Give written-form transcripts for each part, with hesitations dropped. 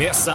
Começa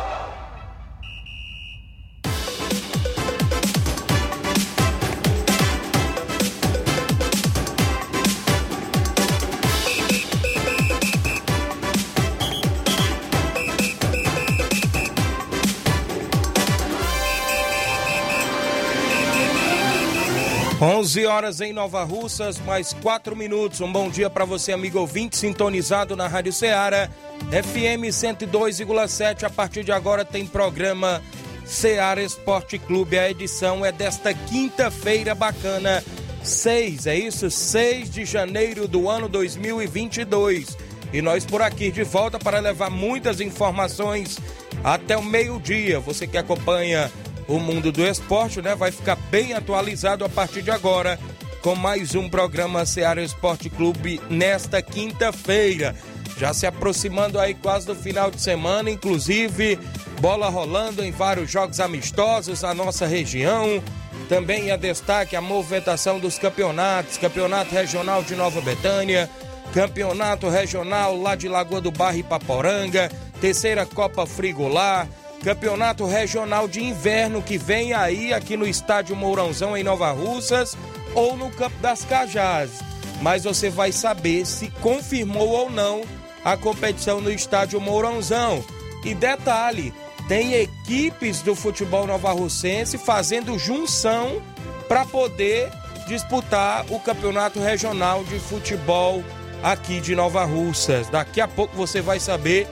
Onze horas em Nova Russas, mais 4 minutos. Um bom dia para você, amigo ouvinte, sintonizado na Rádio Ceará, FM 102,7. A partir de agora tem programa Ceará Esporte Clube. A edição é desta quinta-feira bacana, 6 de janeiro do ano 2022. E nós por aqui de volta para levar muitas informações até o meio-dia. Você que acompanha o mundo do esporte, né, vai ficar bem atualizado a partir de agora com mais um programa Ceará Esporte Clube nesta quinta-feira. Já se aproximando aí quase do final de semana, inclusive bola rolando em vários jogos amistosos na nossa região. Também a destaque a movimentação dos campeonatos, Campeonato Regional de Nova Betânia, Campeonato Regional lá de Lagoa do Barro e Paporanga, Terceira Copa Frigolar, Campeonato Regional de Inverno que vem aí aqui no Estádio Mourãozão em Nova Russas ou no Campo das Cajás. Mas você vai saber se confirmou ou não a competição no Estádio Mourãozão. E detalhe, tem equipes do futebol novarrussense fazendo junção para poder disputar o Campeonato Regional de Futebol aqui de Nova Russas. Daqui a pouco você vai saber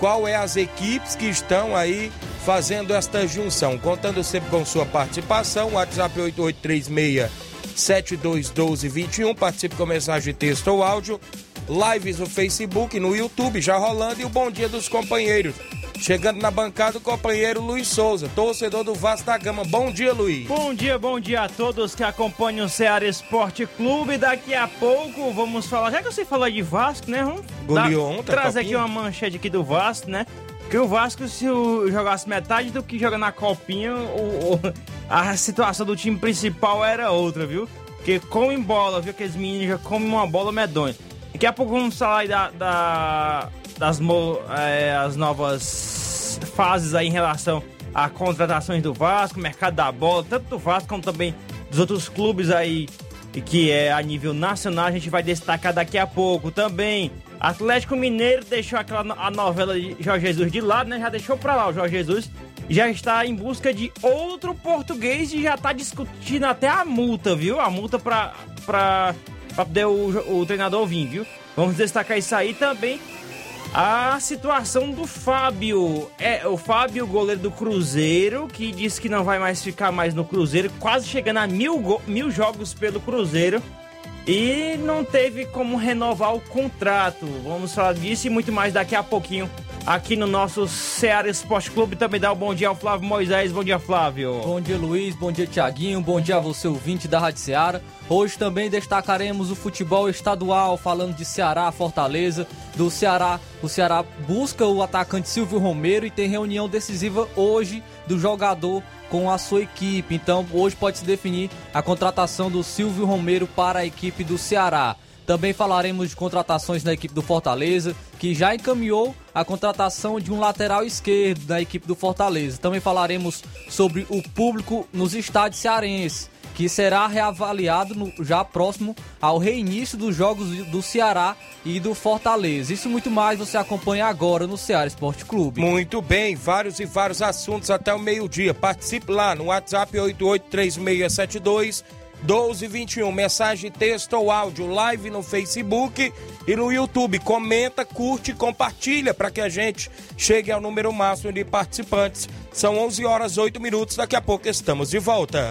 qual é as equipes que estão aí fazendo esta junção. Contando sempre com sua participação, WhatsApp 8836-721221, participe com mensagem de texto ou áudio, lives no Facebook, no YouTube, já rolando, e o bom dia dos companheiros. Chegando na bancada o companheiro Luiz Souza, torcedor do Vasco da Gama. Bom dia, Luiz. Bom dia a todos que acompanham o Ceará Esporte Clube. Daqui a pouco vamos falar, já que você falou de Vasco, né? Traz aqui uma manchete aqui do Vasco, né? Porque o Vasco, se jogasse metade do que joga na Copinha, a situação do time principal era outra, viu? Porque come bola, viu? Aqueles meninos já comem uma bola medonha. Daqui a pouco vamos falar aí as novas fases aí em relação a contratações do Vasco, mercado da bola, tanto do Vasco como também dos outros clubes aí que é a nível nacional, a gente vai destacar daqui a pouco. Também Atlético Mineiro deixou a novela de Jorge Jesus de lado, né? Já deixou pra lá o Jorge Jesus, já está em busca de outro português e já tá discutindo até a multa, viu? A multa pra poder o treinador vir, viu? Vamos destacar isso aí também. A situação do Fábio, o Fábio, goleiro do Cruzeiro, que disse que não vai mais ficar mais no Cruzeiro, quase chegando a 1000 jogos pelo Cruzeiro, e não teve como renovar o contrato. Vamos falar disso e muito mais daqui a pouquinho aqui no nosso Ceará Esporte Clube. Também dá um bom dia ao Flávio Moisés. Bom dia, Flávio. Bom dia, Luiz. Bom dia, Thiaguinho. Bom dia a você, ouvinte da Rádio Ceará. Hoje também destacaremos o futebol estadual, falando de Ceará, Fortaleza, do Ceará. O Ceará busca o atacante Silvio Romero e tem reunião decisiva hoje do jogador com a sua equipe. Então, hoje pode se definir a contratação do Silvio Romero para a equipe do Ceará. Também falaremos de contratações na equipe do Fortaleza, que já encaminhou a contratação de um lateral esquerdo da equipe do Fortaleza. Também falaremos sobre o público nos estádios cearenses, que será reavaliado já próximo ao reinício dos jogos do Ceará e do Fortaleza. Isso e muito mais você acompanha agora no Ceará Esporte Clube. Muito bem, vários e vários assuntos até o meio-dia. Participe lá no WhatsApp 8836721221, mensagem, texto ou áudio, live no Facebook e no YouTube. Comenta, curte e compartilha para que a gente chegue ao número máximo de participantes. São 11 horas 8 minutos, daqui a pouco estamos de volta.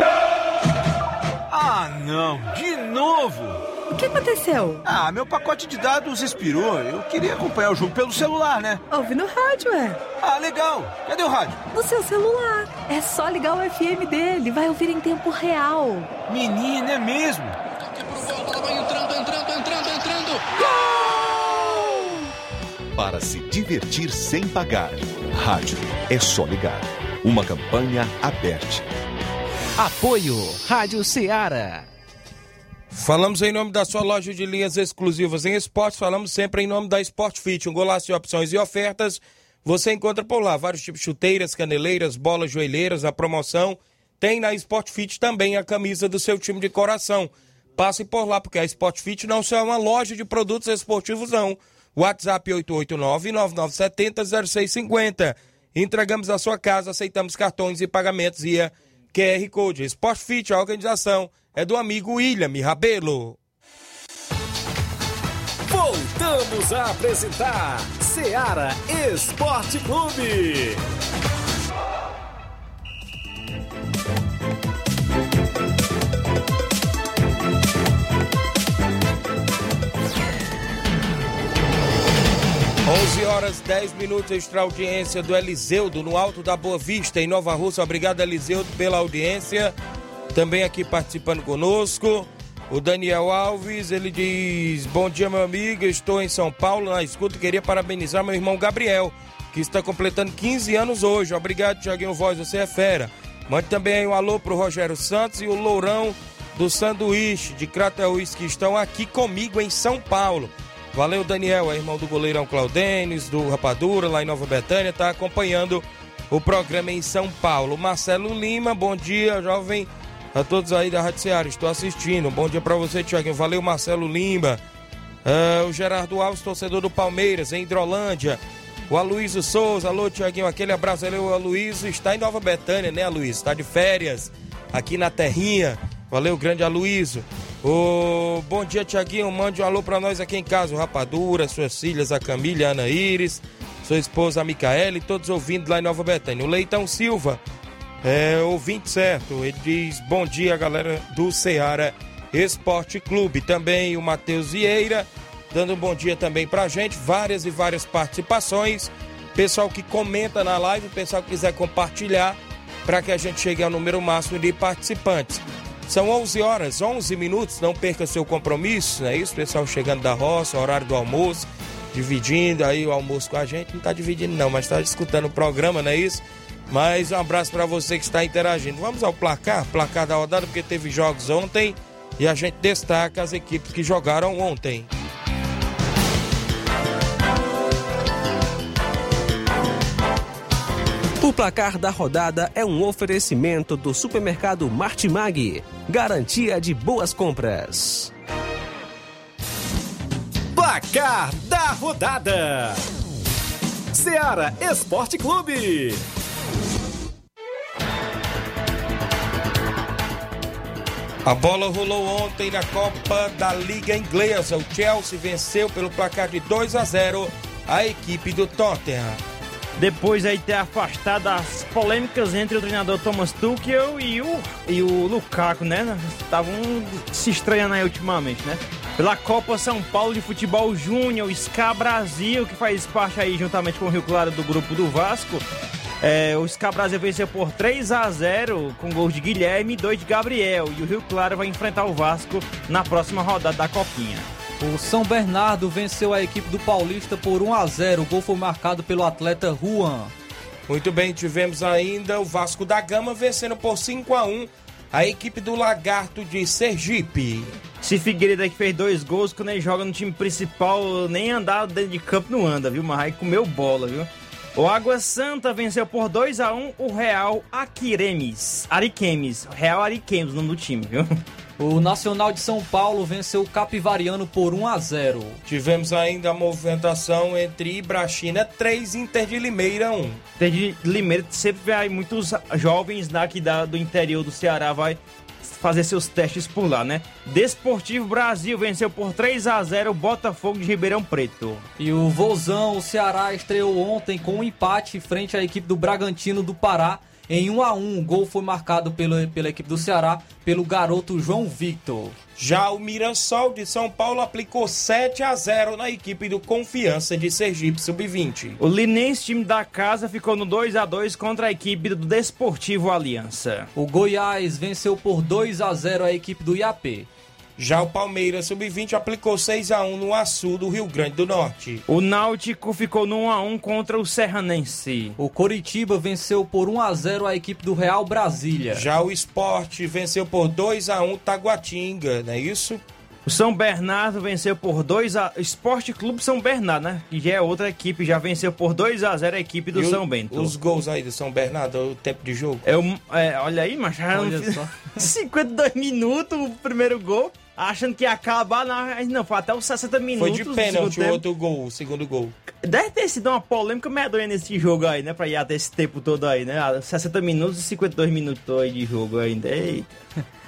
Ah, não, de novo? O que aconteceu? Ah, meu pacote de dados expirou. Eu queria acompanhar o jogo pelo celular, né? Ouvi no rádio, é. Ah, legal. Cadê o rádio? No seu celular. É só ligar o FM dele, vai ouvir em tempo real. Menina, é mesmo? Aqui pro gol, ela vai entrando. Gol! Para se divertir sem pagar. Rádio é só ligar. Uma campanha aberta. Apoio Rádio Ceará. Falamos em nome da sua loja de linhas exclusivas em esportes. Falamos sempre em nome da Sport Fit. Um golaço de opções e ofertas. Você encontra por lá vários tipos de chuteiras, caneleiras, bolas, joelheiras. A promoção tem na Sport Fit também a camisa do seu time de coração. Passe por lá, porque a Sport Fit não só é uma loja de produtos esportivos, não. WhatsApp 889-9970-0650. Entregamos a sua casa, aceitamos cartões e pagamentos via QR Code. Esporte Fit, a organização é do amigo Guilherme Rabelo. Voltamos a apresentar Ceará Esporte Clube. 11h10, extra audiência do Eliseudo, no Alto da Boa Vista, em Nova Rússia. Obrigado, Eliseudo, pela audiência. Também aqui participando conosco, o Daniel Alves, ele diz: bom dia, meu amigo, estou em São Paulo, na escuta, queria parabenizar meu irmão Gabriel, que está completando 15 anos hoje. Obrigado, Thiaguinho Voz, você é fera. Mande também um alô pro Rogério Santos e o Lourão do Sanduíche, de Crateús, que estão aqui comigo em São Paulo. Valeu, Daniel, é irmão do goleirão Claudênis, do Rapadura, lá em Nova Betânia, está acompanhando o programa em São Paulo. Marcelo Lima, bom dia, jovem, a todos aí da Rádio Ceará, estou assistindo. Bom dia para você, Thiaguinho. Valeu, Marcelo Lima. O Gerardo Alves, torcedor do Palmeiras, em Hidrolândia. O Aloysio Souza, alô, Thiaguinho, aquele abraço. Valeu, o Aloysio, está em Nova Betânia, né, Aloysio? Está de férias aqui na terrinha. Valeu, grande Aloysio. Bom dia, Thiaguinho, mande um alô pra nós aqui em casa, o Rapadura, suas filhas, a Camila, a Ana Iris, sua esposa, a Micaela, e todos ouvindo lá em Nova Betânia. O Leitão Silva é ouvinte certo, ele diz: bom dia, galera do Ceará Esporte Clube. Também o Matheus Vieira, dando um bom dia também pra gente. Várias e várias participações, pessoal que comenta na live, pessoal que quiser compartilhar, para que a gente chegue ao número máximo de participantes. São 11h11, não perca seu compromisso, não é isso? O pessoal chegando da roça, horário do almoço, dividindo aí o almoço com a gente. Não tá dividindo não, mas tá escutando o programa, não é isso? Mas um abraço para você que está interagindo. Vamos ao placar da rodada, porque teve jogos ontem e a gente destaca as equipes que jogaram ontem. O placar da rodada é um oferecimento do supermercado Martimag, garantia de boas compras. Placar da rodada: Ceará Esporte Clube. A bola rolou ontem na Copa da Liga Inglesa. O Chelsea venceu pelo placar de 2-0 a equipe do Tottenham. Depois aí ter afastado as polêmicas entre o treinador Thomas Tuchel e o Lukaku, né? Estavam se estranhando aí ultimamente, né? Pela Copa São Paulo de Futebol Júnior, o SCA Brasil, que faz parte aí juntamente com o Rio Claro do grupo do Vasco. O SCA Brasil venceu por 3-0 com gols de Guilherme e 2 de Gabriel. E o Rio Claro vai enfrentar o Vasco na próxima rodada da Copinha. O São Bernardo venceu a equipe do Paulista por 1-0. O gol foi marcado pelo atleta Juan. Muito bem, tivemos ainda o Vasco da Gama vencendo por 5-1 a equipe do Lagarto de Sergipe. Esse Figueiredo aí que fez 2 gols, quando ele joga no time principal, nem andar dentro de campo não anda, viu? Mas aí comeu bola, viu? O Água Santa venceu por 2-1 o Real Ariquemes. Real Ariquemes, o nome do time, viu? O Nacional de São Paulo venceu o Capivariano por 1-0. Tivemos ainda a movimentação entre Ibrachina 3 e Inter de Limeira 1. Inter de Limeira sempre vai muitos jovens daqui do interior do Ceará, vai fazer seus testes por lá, né? Desportivo Brasil venceu por 3-0 o Botafogo de Ribeirão Preto. E o Vozão, o Ceará estreou ontem com um empate frente à equipe do Bragantino do Pará. Em 1-1, o gol foi marcado pela equipe do Ceará, pelo garoto João Vitor. Já o Mirassol de São Paulo aplicou 7-0 na equipe do Confiança de Sergipe Sub-20. O Linense, time da casa, ficou no 2-2 contra a equipe do Desportivo Aliança. O Goiás venceu por 2-0 a equipe do IAP. Já o Palmeiras Sub-20 aplicou 6-1 no Açu do Rio Grande do Norte. O Náutico ficou no 1-1 contra o Serranense. O Coritiba venceu por 1-0 a equipe do Real Brasília. Já o Esporte venceu por 2-1 Taguatinga, não é isso? O São Bernardo venceu por 2-0. Esporte Clube São Bernardo, né? Que já é outra equipe, já venceu por 2-0 a equipe do São Bento. Os gols aí do São Bernardo, o tempo de jogo? Olha aí, mas já olha só. 52 minutos o primeiro gol. Achando que ia acabar, não, foi até os 60 minutos. Foi de pênalti o segundo gol. Deve ter sido uma polêmica medonha nesse jogo aí, né? Pra ir até esse tempo todo aí, né? 60 minutos e 52 minutos aí de jogo ainda. Eita.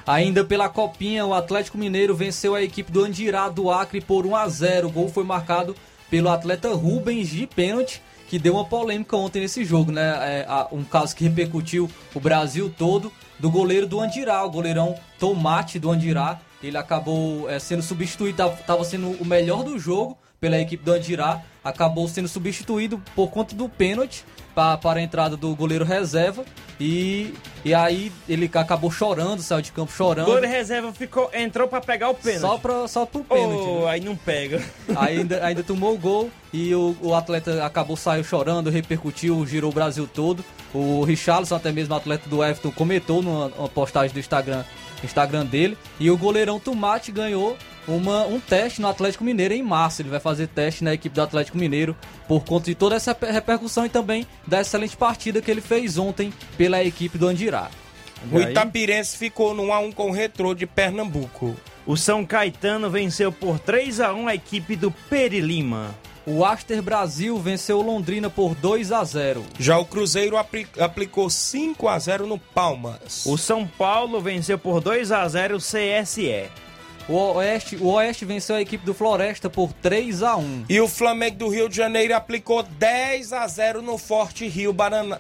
Ainda pela Copinha, o Atlético Mineiro venceu a equipe do Andirá do Acre por 1-0. O gol foi marcado pelo atleta Rubens de pênalti, que deu uma polêmica ontem nesse jogo, né? Um caso que repercutiu o Brasil todo, do goleiro do Andirá, o goleirão Tomate do Andirá. Ele acabou sendo substituído, estava sendo o melhor do jogo pela equipe do Andirá, acabou sendo substituído por conta do pênalti para a entrada do goleiro reserva e aí ele acabou chorando, saiu de campo chorando. O goleiro reserva entrou para pegar o pênalti. Só pro pênalti. Né? Aí não pega. Ainda tomou o gol e o atleta acabou saiu chorando, repercutiu, girou o Brasil todo. O Richarlison, até mesmo atleta do Everton, comentou numa postagem do Instagram dele, e o goleirão Tomate ganhou um teste no Atlético Mineiro em março. Ele vai fazer teste na equipe do Atlético Mineiro por conta de toda essa repercussão e também da excelente partida que ele fez ontem pela equipe do Andirá. O Itapirense ficou no 1-1 com o Retrô de Pernambuco. O São Caetano venceu por 3-1 a equipe do Perilima. O Aster Brasil venceu o Londrina por 2-0. Já o Cruzeiro aplicou 5-0 no Palmas. O São Paulo venceu por 2-0 o CSE. O Oeste venceu a equipe do Floresta por 3-1. E o Flamengo do Rio de Janeiro aplicou 10-0 no Forte Rio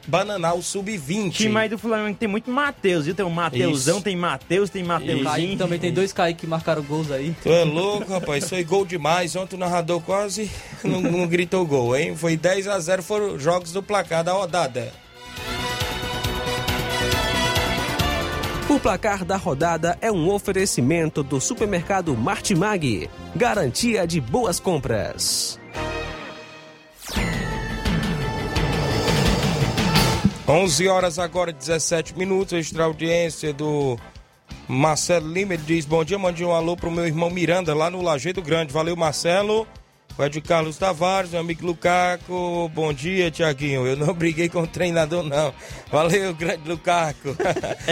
Bananal Sub-20. O time aí do Flamengo tem muito Matheus, viu? Tem o Mateusão, isso. Tem Matheus, tem Mateuzinho. Kaique, também tem 2 Kaique que marcaram gols aí. Tu é louco, rapaz. Foi gol demais. Ontem o narrador quase não gritou gol, hein? Foi 10-0, foram jogos do placar da rodada. O placar da rodada é um oferecimento do supermercado Martimag, garantia de boas compras. 11 horas agora, 17 minutos, extra audiência do Marcelo Lima, ele diz, bom dia, mandei um alô pro meu irmão Miranda lá no Lajeado Grande, valeu Marcelo. O Ed Carlos Tavares, meu amigo Lukaku, bom dia, Thiaguinho. Eu não briguei com o treinador, não. Valeu, grande Lukaku.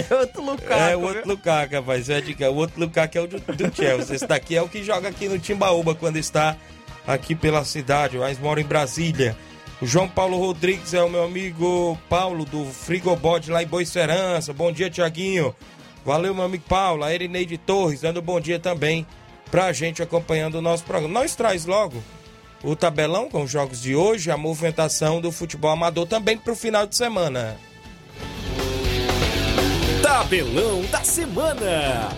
É outro Lukaku. É o outro Lukaku, rapaz. O outro Lukaku é o do Chelsea. Esse daqui é o que joga aqui no Timbaúba quando está aqui pela cidade, mas mora em Brasília. O João Paulo Rodrigues é o meu amigo Paulo do Frigobode lá em Boicerança. Bom dia, Thiaguinho. Valeu, meu amigo Paulo. A Erineide Torres dando bom dia também pra gente acompanhando o nosso programa. Nós traz logo o tabelão com os jogos de hoje, a movimentação do futebol amador também pro final de semana. Tabelão da semana.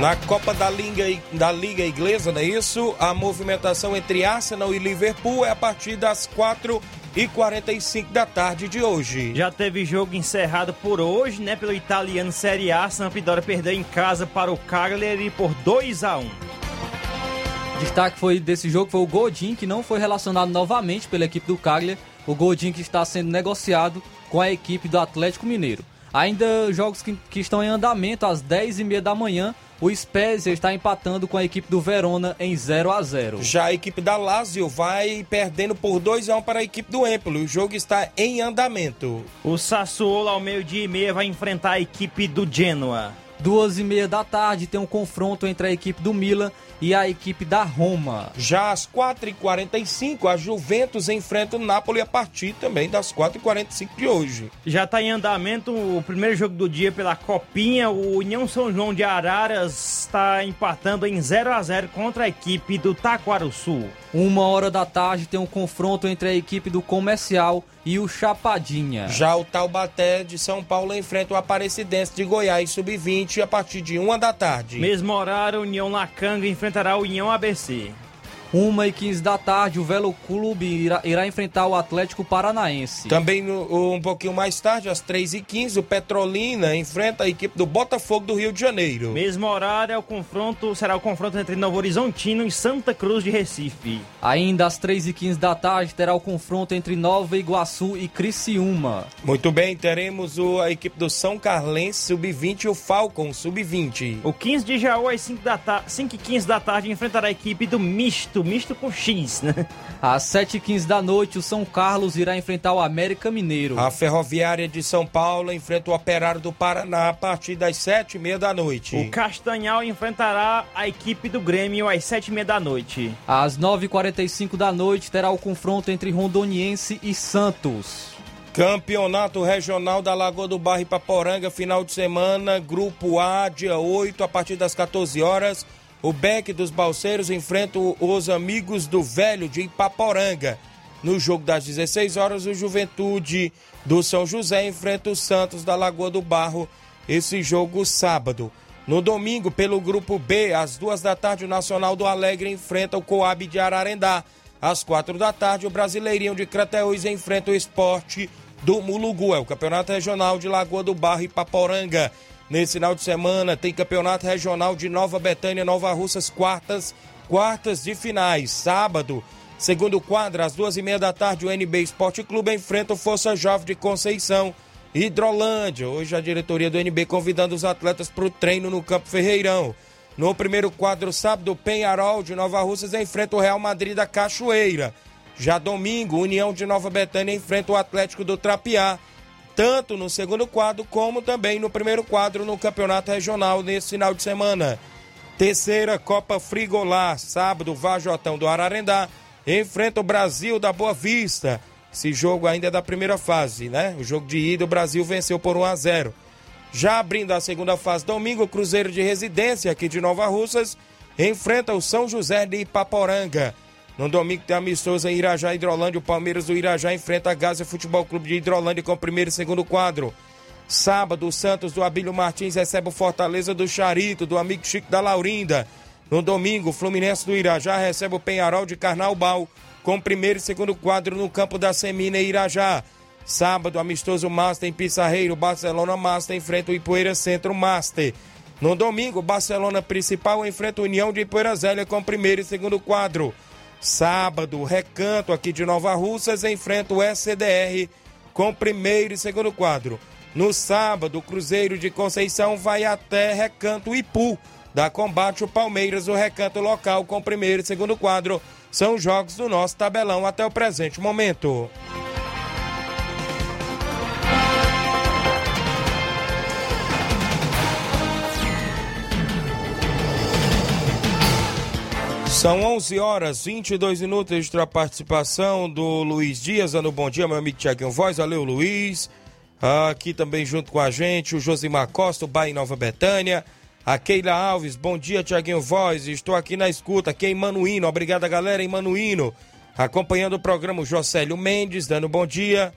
Na Copa da Liga Inglesa, não é isso? A movimentação entre Arsenal e Liverpool é a partir das 4h45 da tarde de hoje. Já teve jogo encerrado por hoje, né? Pelo italiano Série A, Sampdoria perdeu em casa para o Cagliari por 2-1. Destaque desse jogo foi o Godin, que não foi relacionado novamente pela equipe do Cagliari. O Godin que está sendo negociado com a equipe do Atlético Mineiro. Ainda jogos que estão em andamento, às 10h30 da manhã, o Spezia está empatando com a equipe do Verona em 0x0. Já a equipe da Lazio vai perdendo por 2x1 para a equipe do Empoli. O jogo está em andamento. O Sassuolo, ao 12h30, vai enfrentar a equipe do Genoa. 2h30 da tarde tem um confronto entre a equipe do Milan e a equipe da Roma. Já às 4h45, a Juventus enfrenta o Napoli a partir também das 4h45 de hoje. Já está em andamento o primeiro jogo do dia pela Copinha. O União São João de Araras está empatando em 0x0 contra a equipe do Taquarussu. 1h da tarde tem um confronto entre a equipe do Comercial e o Chapadinha. Já o Taubaté de São Paulo enfrenta o Aparecidense de Goiás Sub-20 a partir de 1h da tarde. Mesmo horário, União Lacanga enfrentará o União ABC. 1h15 da tarde, o Velo Clube irá enfrentar o Atlético Paranaense. Também um pouquinho mais tarde, às 3h15, o Petrolina enfrenta a equipe do Botafogo do Rio de Janeiro. Mesmo horário, será o confronto entre Novo Horizontino e Santa Cruz de Recife. Ainda às 3h15 da tarde, terá o confronto entre Nova Iguaçu e Criciúma. Muito bem, teremos a equipe do São Carlense Sub-20 e o Falcon Sub-20. O 15 de Jaú, às 5h15 da tarde, enfrentará a equipe do Misto com X, né? Às 7h15 da noite, o São Carlos irá enfrentar o América Mineiro. A Ferroviária de São Paulo enfrenta o Operário do Paraná a partir das 7h30 da noite. O Castanhal enfrentará a equipe do Grêmio às 7h30 da noite. Às 9h45 da noite, terá o confronto entre Rondoniense e Santos. Campeonato Regional da Lagoa do Barro e Paporanga, final de semana, Grupo A, dia 8, a partir das 14h. O Beck dos Balseiros enfrenta os Amigos do Velho de Ipaporanga. No jogo das 16h, o Juventude do São José enfrenta o Santos da Lagoa do Barro. Esse jogo sábado. No domingo, pelo Grupo B, às 14h, o Nacional do Alegre enfrenta o Coab de Ararendá. Às 16h, o Brasileirinho de Crateús enfrenta o Esporte do Mulugu. É o Campeonato Regional de Lagoa do Barro e Ipaporanga. Nesse final de semana tem Campeonato Regional de Nova Betânia, Nova Russas, quartas de finais. Sábado, segundo quadro, às 14h30 da tarde, o NB Esporte Clube enfrenta o Força Jovem de Conceição, Hidrolândia. Hoje a diretoria do NB convidando os atletas para o treino no Campo Ferreirão. No primeiro quadro, sábado, o Penharol de Nova Russas enfrenta o Real Madrid da Cachoeira. Já domingo, União de Nova Betânia enfrenta o Atlético do Trapiá. Tanto no segundo quadro como também no primeiro quadro no Campeonato Regional nesse final de semana. Terceira Copa Frigolá, sábado, Vajotão do Ararendá enfrenta o Brasil da Boa Vista. Esse jogo ainda é da primeira fase, né? O jogo de ida, o Brasil venceu por 1x0. Já abrindo a segunda fase, domingo, o Cruzeiro de Residência, aqui de Nova Russas, enfrenta o São José de Ipaporanga. No domingo tem amistoso em Irajá, Hidrolândia. O Palmeiras do Irajá enfrenta a Gásia Futebol Clube de Hidrolândia com o primeiro e segundo quadro. Sábado, o Santos do Abílio Martins recebe o Fortaleza do Charito, do amigo Chico da Laurinda. No domingo, o Fluminense do Irajá recebe o Penharol de Carnaubal com o primeiro e segundo quadro no campo da Semina em Irajá. Sábado, amistoso Master em Pissarreiro. Barcelona Master enfrenta o Ipueira Centro Master. No domingo, o Barcelona Principal enfrenta a União de Ipueira Zélia com o primeiro e segundo quadro. Sábado, Recanto aqui de Nova Russas enfrenta o SDR com primeiro e segundo quadro. No sábado, o Cruzeiro de Conceição vai até Recanto Ipu, dá combate o Palmeiras, o Recanto local com primeiro e segundo quadro. São jogos do nosso tabelão até o presente momento. São 11h22, registro a participação do Luiz Dias, dando bom dia, meu amigo Thiaguinho Voz, valeu Luiz, aqui também junto com a gente, o Josimar Costa, o Bahia Nova Betânia, a Keila Alves, bom dia Thiaguinho Voz, estou aqui na escuta, aqui em Manuíno, obrigada galera em Manuíno, acompanhando o programa. O Jocélio Mendes, dando bom dia,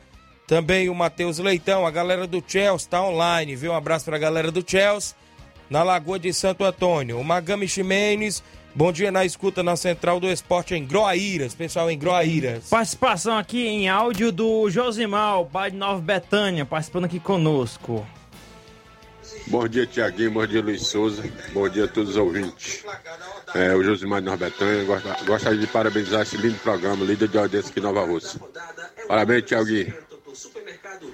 também o Matheus Leitão, a galera do Chelsea está online, viu, um abraço pra galera do Chelsea, na Lagoa de Santo Antônio, o Magami Ximenes, bom dia na escuta na Central do Esporte em Groaíras, pessoal em Groaíras. Participação aqui em áudio do Josimar, pai de Nova Betânia, participando aqui conosco. Bom dia, Thiaguinho, bom dia, Luiz Souza, bom dia a todos os ouvintes. O Josimar de Nova Betânia, gostaria de parabenizar esse lindo programa, líder de audiência aqui em Nova Rússia. Parabéns, Thiaguinho. o supermercado.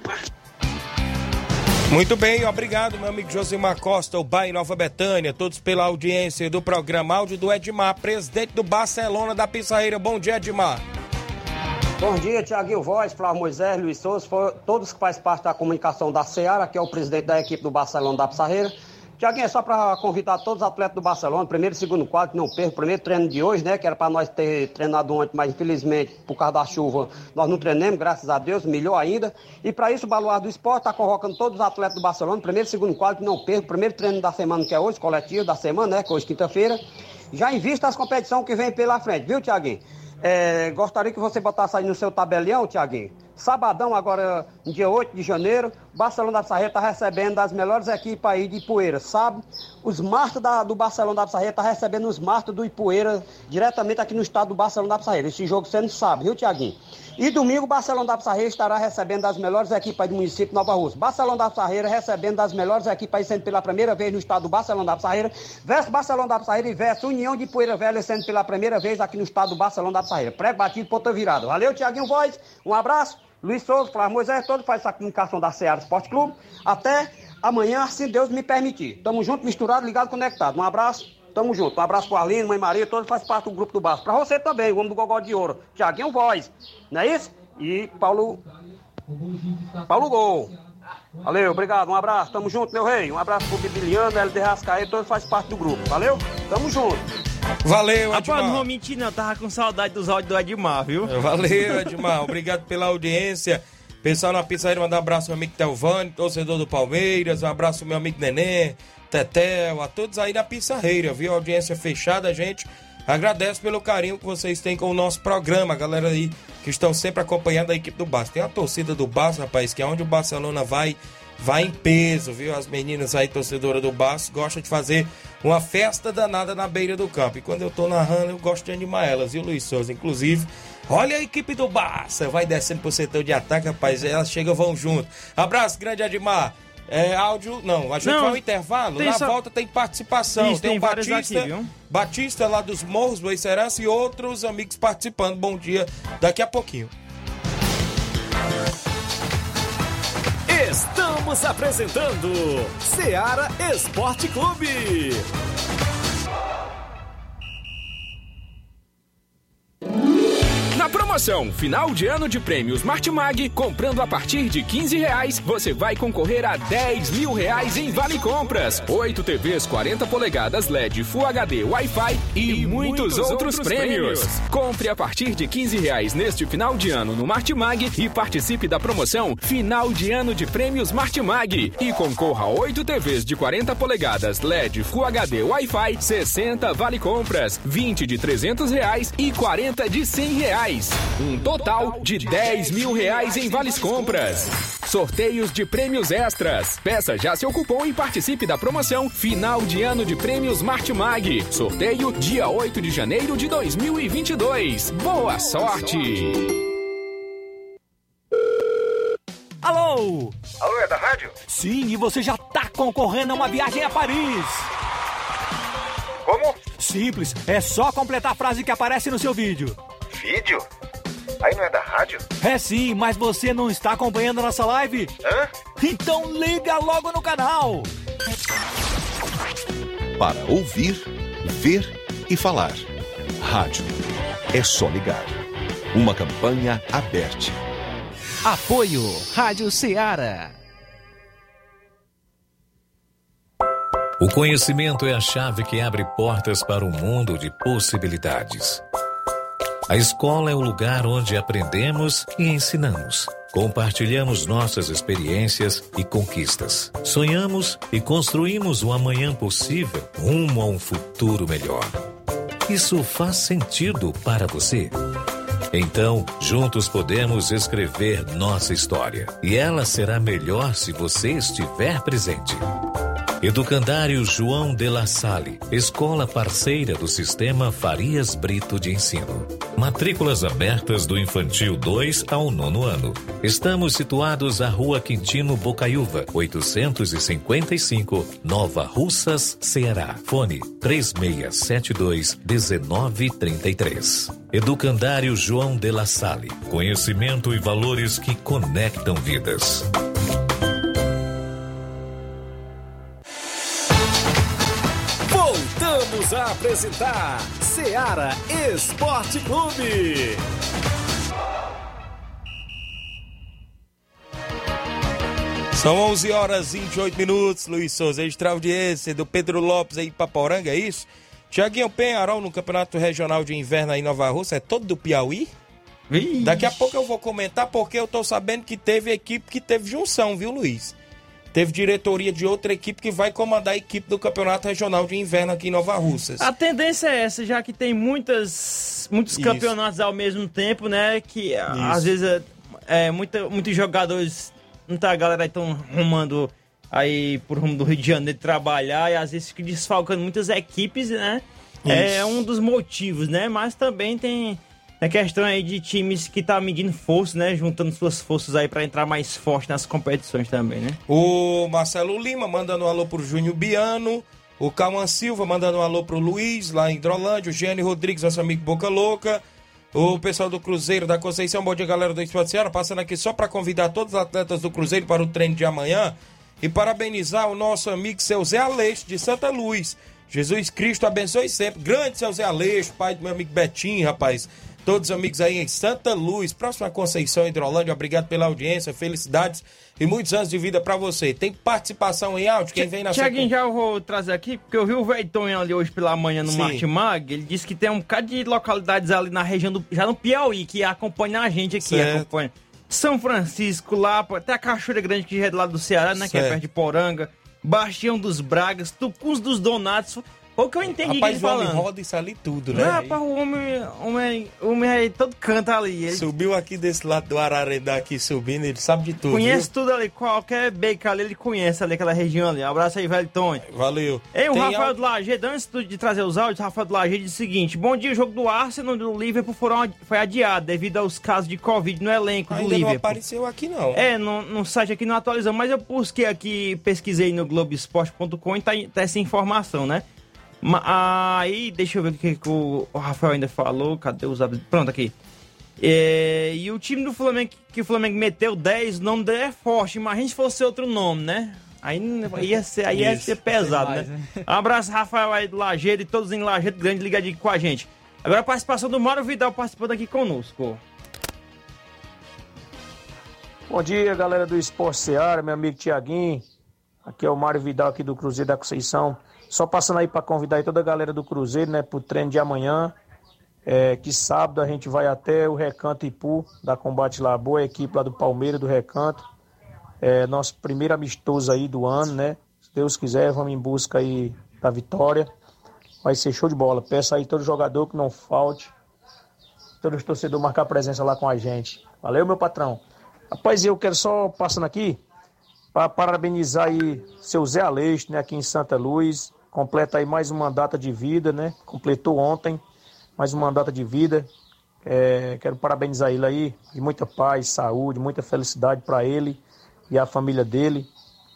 Muito bem, obrigado, meu amigo Josimar Costa, o Bar em Nova Betânia, todos pela audiência do programa. Áudio do Edmar, presidente do Barcelona da Pizzarreira. Bom dia, Edmar. Bom dia, Thiaguinho Voz, Flávio Moisés, Luiz Souza, todos que fazem parte da comunicação da Ceará, que é o presidente da equipe do Barcelona da Pizzarreira. Thiaguinho, é só para convidar todos os atletas do Barcelona, primeiro e segundo quadro, que não perca o primeiro treino de hoje, né, que era para nós ter treinado ontem, mas infelizmente, por causa da chuva, nós não treinamos, graças a Deus, melhor ainda. E para isso, o Baluar do Esporte está convocando todos os atletas do Barcelona, primeiro e segundo quadro, que não perca o primeiro treino da semana, que é hoje, coletivo da semana, né, que é hoje, quinta-feira. Já em vista as competições que vem pela frente, viu, Thiaguinho? Gostaria que você botasse aí no seu tabelião, Thiaguinho. Sabadão, agora, dia 8 de janeiro, Barcelona da Pizzarreira está recebendo as melhores equipes aí de Ipueira, sabe? Os martos do Barcelona da Pizzarreira está recebendo os martos do Ipueira diretamente aqui no estado do Barcelona da Pizzarreira. Esse jogo você não sabe, viu, Thiaguinho? E domingo, Barcelona da Pizzarreira estará recebendo as melhores equipes aí do município de Nova Rússia. Barcelona da Pizzarreira recebendo as melhores equipes aí, sendo pela primeira vez no estado do Barcelona da Pizzarreira, versus Barcelona da Pizzarreira e versus União de Ipueira Velha, sendo pela primeira vez aqui no estado do Barcelona da Pizzarreira. Pré-batido, ponta virada. Valeu, Thiaguinho Voz. Um abraço. Luiz Souza, Flávio Moisés, todo faz essa comunicação da Ceará Esporte Clube. Até amanhã, se Deus me permitir. Tamo junto, misturado, ligado, conectado. Um abraço, tamo junto. Um abraço pro Arlindo, Mãe Maria, todo faz parte do grupo do Barça. Pra você também, o homem do Gogó de Ouro, Thiaguinho Voz, não é isso? E Paulo Gol. Valeu, obrigado, um abraço, tamo junto, meu rei. Um abraço pro Bibiliano, LD Rascaeta, todo faz parte do grupo. Valeu? Tamo junto. Valeu, Edmar. Rapaz, não vou mentir não, eu tava com saudade dos áudios do Edmar, viu? Valeu, Edmar, obrigado pela audiência. Pessoal na Pizzarreira, mandar um abraço ao meu amigo Telvani, torcedor do Palmeiras, um abraço ao meu amigo Nenê, Tetel, a todos aí na Pizzarreira, viu? Audiência fechada, gente. Agradeço pelo carinho que vocês têm com o nosso programa, galera aí que estão sempre acompanhando a equipe do Barça. Tem a torcida do Barça, rapaz, que é onde o Barcelona vai em peso, viu? As meninas aí, torcedoras do Barça, gostam de fazer uma festa danada na beira do campo. E quando eu tô narrando, eu gosto de animar elas, viu, Luiz Souza? Inclusive, olha a equipe do Barça, vai descendo pro setor de ataque, rapaz, elas chegam, vão junto. Abraço, grande Edmar. Áudio, não, a gente vai ao intervalo, na volta tem participação. Isso, tem o Batista, aqui, viu? Batista lá dos Morros do Eisserança e outros amigos participando. Bom dia, daqui a pouquinho. Estamos apresentando Ceará Esporte Clube. 1. Final de ano de prêmios Martimag, comprando a partir de R$15, você vai concorrer a R$10 mil em Vale Compras, 8 TVs 40 polegadas LED, Full HD, Wi-Fi e muitos outros prêmios. Compre a partir de R$15 neste final de ano no Martimag e participe da promoção Final de Ano de Prêmios Martimag e concorra a 8 TVs de 40 polegadas LED, Full HD, Wi-Fi, 60 Vale Compras, 20 de R$300 e 40 de R$100. Um total de R$10 mil em vales compras. Sorteios de prêmios extras. Peça já seu cupom e participe da promoção Final de Ano de Prêmios Martimag. Sorteio dia 8 de janeiro de 2022. Boa sorte! Alô? Alô, é da rádio? Sim, e você já tá concorrendo a uma viagem a Paris. Como? Simples, é só completar a frase que aparece no seu vídeo. Vídeo? Aí não é da rádio? É sim, mas você não está acompanhando a nossa live? Hã? Então liga logo no canal! Para ouvir, ver e falar. Rádio. É só ligar. Uma campanha aberta. Apoio Rádio Ceará. O conhecimento é a chave que abre portas para um mundo de possibilidades. A escola é o lugar onde aprendemos e ensinamos. Compartilhamos nossas experiências e conquistas. Sonhamos e construímos um amanhã possível rumo a um futuro melhor. Isso faz sentido para você? Então, juntos podemos escrever nossa história. E ela será melhor se você estiver presente. Educandário João de La Salle, escola parceira do Sistema Farias Brito de Ensino. Matrículas abertas do infantil 2 ao 9º ano. Estamos situados à Rua Quintino Bocaiúva, 855, Nova Russas, Ceará. Fone 3672-1933. Educandário João de La Salle. Conhecimento e valores que conectam vidas. Voltamos a apresentar Ceará Esporte Clube. 11:28. Luiz Souza, extra audiência do Pedro Lopes aí em Paporanga, é isso? Thiaguinho Penharol no Campeonato Regional de Inverno aí em Nova Rússia, é todo do Piauí? Ixi. Daqui a pouco eu vou comentar, porque eu tô sabendo que teve equipe que teve junção, viu, Luiz? Teve diretoria de outra equipe que vai comandar a equipe do Campeonato Regional de Inverno aqui em Nova Russas. A tendência é essa, já que tem muitos campeonatos ao mesmo tempo, né? Que às vezes muitos jogadores, a galera aí estão rumando aí por rumo do Rio de Janeiro trabalhar e às vezes fica desfalcando muitas equipes, né? Isso. É um dos motivos, né? Mas também tem a questão aí de times que tá medindo forças, né? Juntando suas forças aí pra entrar mais forte nas competições também, né? O Marcelo Lima mandando um alô pro Júnior Biano. O Cauã Silva mandando um alô pro Luiz, lá em Hidrolândia. O Gianni Rodrigues, nosso amigo Boca Louca. O pessoal do Cruzeiro da Conceição. Bom dia, galera do Esporte Ceará. Passando aqui só pra convidar todos os atletas do Cruzeiro para o treino de amanhã. E parabenizar o nosso amigo seu Zé Aleixo, de Santa Luz. Jesus Cristo abençoe sempre. Grande seu Zé Aleixo, pai do meu amigo Betinho, rapaz. Todos os amigos aí em Santa Luz, próxima Conceição, Hidrolândia, obrigado pela audiência, felicidades e muitos anos de vida pra você. Tem participação em áudio, quem vem na sua... Thiaguinho, já eu vou trazer aqui, porque eu vi o velho Tonho ali hoje pela manhã no Martimag, ele disse que tem um bocado de localidades ali na região, já no Piauí, que acompanha a gente aqui, acompanha São Francisco, lá, até a Cachoeira Grande, que já é do lado do Ceará, né, que é perto de Poranga, Bastião dos Bragas, Tucuns dos Donatos... O que eu entendi, rapaz, que ele falando. Roda isso ali tudo, né? Não, rapaz, o homem aí todo canta ali. Ele... Subiu aqui desse lado do Ararendá aqui, subindo, ele sabe de tudo. Conhece tudo ali, qualquer beca ali, ele conhece ali aquela região ali. Um abraço aí, velho Tony. Valeu. Ei, o Rafael do Lajedo, antes de trazer os áudios, Rafael do Lajedo disse o seguinte: bom dia, o jogo do Arsenal do Liverpool foi adiado devido aos casos de Covid no elenco do Liverpool. Não apareceu aqui não. É, no site aqui não atualizou, mas eu busquei aqui, pesquisei no globoesporte.com e tá essa informação, né? Aí, deixa eu ver o que o Rafael ainda falou. Cadê os áudios? Pronto, aqui. E o time do Flamengo, que o Flamengo meteu 10, o nome dele é forte. Imagina se fosse outro nome, né? Aí ia ser pesado, mais, né? Abraço, Rafael aí do Lajeiro e todos em Lajeiro Grande ligadinho com a gente. Agora a participação do Mário Vidal participando aqui conosco. Bom dia, galera do Esporte Ceará, meu amigo Thiaguinho. Aqui é o Mário Vidal aqui do Cruzeiro da Conceição. Só passando aí para convidar aí toda a galera do Cruzeiro, né, pro treino de amanhã, que sábado a gente vai até o Recanto Ipu, da Combate Laboa, a equipe lá do Palmeiras, do Recanto, nosso primeiro amistoso aí do ano, né, se Deus quiser, vamos em busca aí da vitória, vai ser show de bola, peço aí todo jogador que não falte, todos os torcedores marcar presença lá com a gente, valeu, meu patrão. Rapaz, eu quero só, passando aqui, para parabenizar aí seu Zé Aleixo, né, aqui em Santa Luz, completa aí mais uma data de vida, né? Completou ontem, mais uma data de vida. Quero parabenizar ele aí, de muita paz, saúde, muita felicidade para ele e a família dele.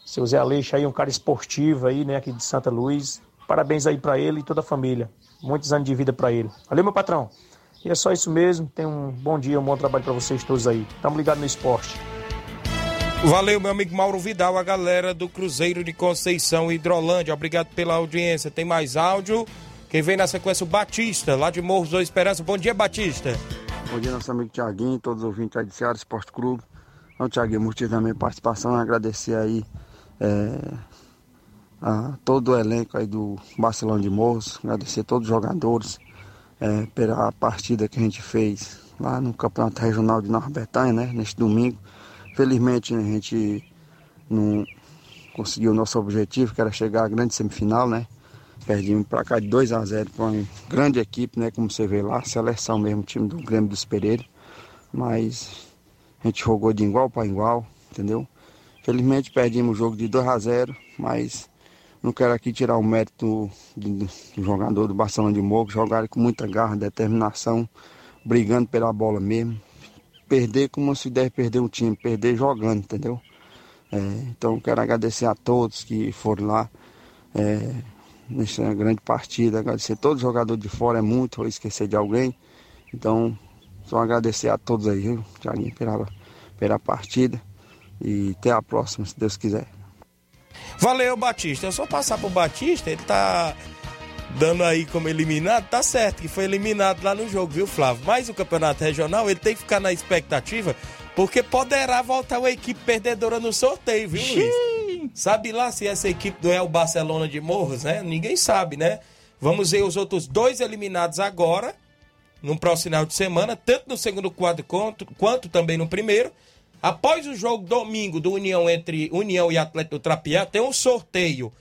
Seu Zé Aleixo aí, um cara esportivo aí, né? Aqui de Santa Luz. Parabéns aí para ele e toda a família. Muitos anos de vida para ele. Valeu, meu patrão. E é só isso mesmo. Tenha um bom dia, um bom trabalho para vocês todos aí. Tamo ligado no esporte. Valeu, meu amigo Mauro Vidal, a galera do Cruzeiro de Conceição e Hidrolândia. Obrigado pela audiência. Tem mais áudio. Quem vem na sequência, o Batista, lá de Morros da Esperança. Bom dia, Batista. Bom dia, nosso amigo Thiaguinho, todos os ouvintes aí de Ceará Esporte Clube. Então, Thiaguinho, muito da minha participação. Agradecer aí a todo o elenco aí do Barcelona de Morros. Agradecer a todos os jogadores pela partida que a gente fez lá no Campeonato Regional de Nova Bretanha, né, neste domingo. Felizmente a gente não conseguiu o nosso objetivo, que era chegar à grande semifinal, né? Perdimos pra cá de 2-0 para uma grande equipe, né? Como você vê lá, seleção mesmo, time do Grêmio dos Pereira. Mas a gente jogou de igual para igual, entendeu? Felizmente perdimos o jogo de 2-0, mas não quero aqui tirar o mérito do jogador do Barcelona de Morro, que jogaram com muita garra, determinação. brigando pela bola mesmo. Perder como se deve perder um time, perder jogando, entendeu? Então quero agradecer a todos que foram lá nessa grande partida, agradecer a todo jogador de fora, é muito, vou esquecer de alguém. Então, só agradecer a todos aí, viu, Thiaguinho, pela partida. E até a próxima, se Deus quiser. Valeu, Batista. Eu só passar pro Batista, ele tá dando aí como eliminado, tá certo que foi eliminado lá no jogo, viu, Flávio? Mas o campeonato regional, ele tem que ficar na expectativa, porque poderá voltar uma equipe perdedora no sorteio, viu, Luiz? Sabe lá se essa equipe do El Barcelona de Morros, né? Ninguém sabe, né? Vamos ver os outros dois eliminados agora, no próximo final de semana, tanto no segundo quadro quanto também no primeiro. Após o jogo domingo do União, entre União e Atlético do Trapiá, tem um sorteio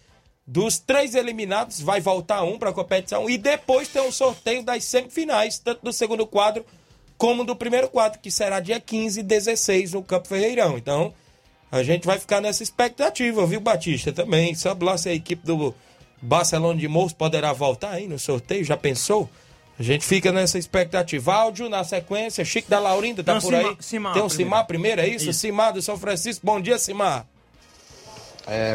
dos 3 eliminados, vai voltar um para a competição, e depois tem um sorteio das semifinais, tanto do segundo quadro como do primeiro quadro, que será dia 15 e 16 no Campo Ferreirão. Então, a gente vai ficar nessa expectativa, viu, Batista? Também, sabe lá se a equipe do Barcelona de Morros poderá voltar aí no sorteio, já pensou? A gente fica nessa expectativa. Áudio na sequência, Chico da Laurinda, tá? Não, por Cima, aí. Cimar, tem o Cimar primeiro, é isso? Cimar do São Francisco. Bom dia, Cimar.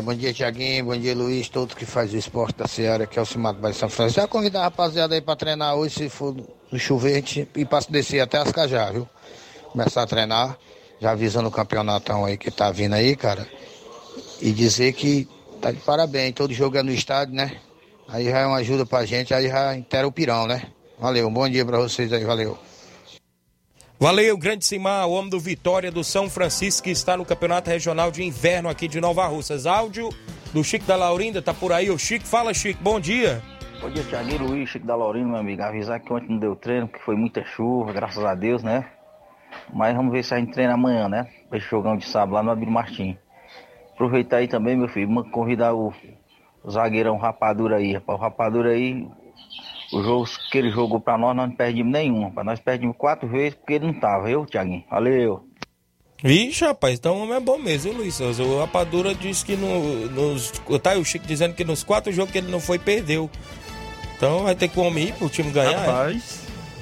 Bom dia, Thiaguinho. Bom dia, Luiz. Todos que fazem o esporte da Ceará, que é o Cimar do Bairro de São Francisco. Já convidar a rapaziada aí pra treinar hoje, se for no chover, a gente e passa descer até as Cajá, viu? Começar a treinar, já avisando o campeonatão aí que tá vindo aí, cara. E dizer que tá de parabéns. Todo jogo é no estádio, né? Aí já é uma ajuda pra gente, aí já intera o pirão, né? Valeu, bom dia pra vocês aí, valeu. Valeu, grande Simar, o homem do Vitória do São Francisco, que está no Campeonato Regional de Inverno aqui de Nova Russas. Áudio do Chico da Laurinda, tá por aí o Chico. Fala, Chico, bom dia. Bom dia, Thiaguinho, Luiz, Chico da Laurinda, meu amigo. Avisar que ontem não deu treino, porque foi muita chuva, graças a Deus, né? Mas vamos ver se a gente treina amanhã, né? Pra esse jogão de sábado lá no Abílio Martins. Aproveitar aí também, meu filho, convidar o zagueirão Rapadura aí, rapaz. O Rapadura aí... O jogo que ele jogou pra nós não perdemos nenhum, rapaz. Nós perdemos 4 vezes porque ele não tava, viu, Thiaguinho? Valeu. Vixe, rapaz, então o homem é bom mesmo, hein, Luiz Souza? O Rapadura disse que tá aí o Chico dizendo que nos 4 jogos que ele não foi, perdeu. Então vai ter que o homem ir pro time ganhar. Rapaz.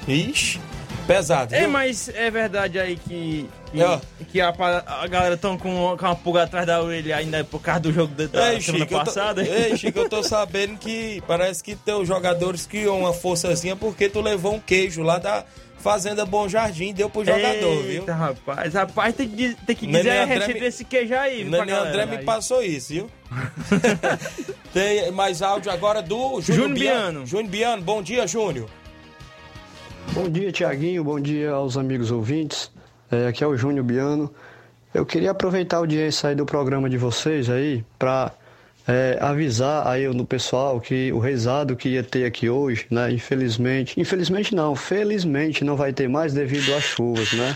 É? Ixi, pesado. Viu? Mas é verdade aí que a galera estão com uma pulga atrás da orelha ainda por causa do jogo da semana passada. Ei, Chico, eu tô sabendo que parece que teus jogadores criam uma forçazinha porque tu levou um queijo lá da Fazenda Bom Jardim e deu pro jogador, eita, viu? Rapaz, tem que dizer a receita desse queijo aí. O Nenê André me passou isso, viu? Tem mais áudio agora do Júnior Biano. Júnior Biano, bom dia, Júnior. Bom dia, Thiaguinho, bom dia aos amigos ouvintes. Aqui é o Júnior Biano. Eu queria aproveitar a audiência aí do programa de vocês aí para avisar aí no pessoal que o rezado que ia ter aqui hoje, né? Felizmente não vai ter mais devido às chuvas, né?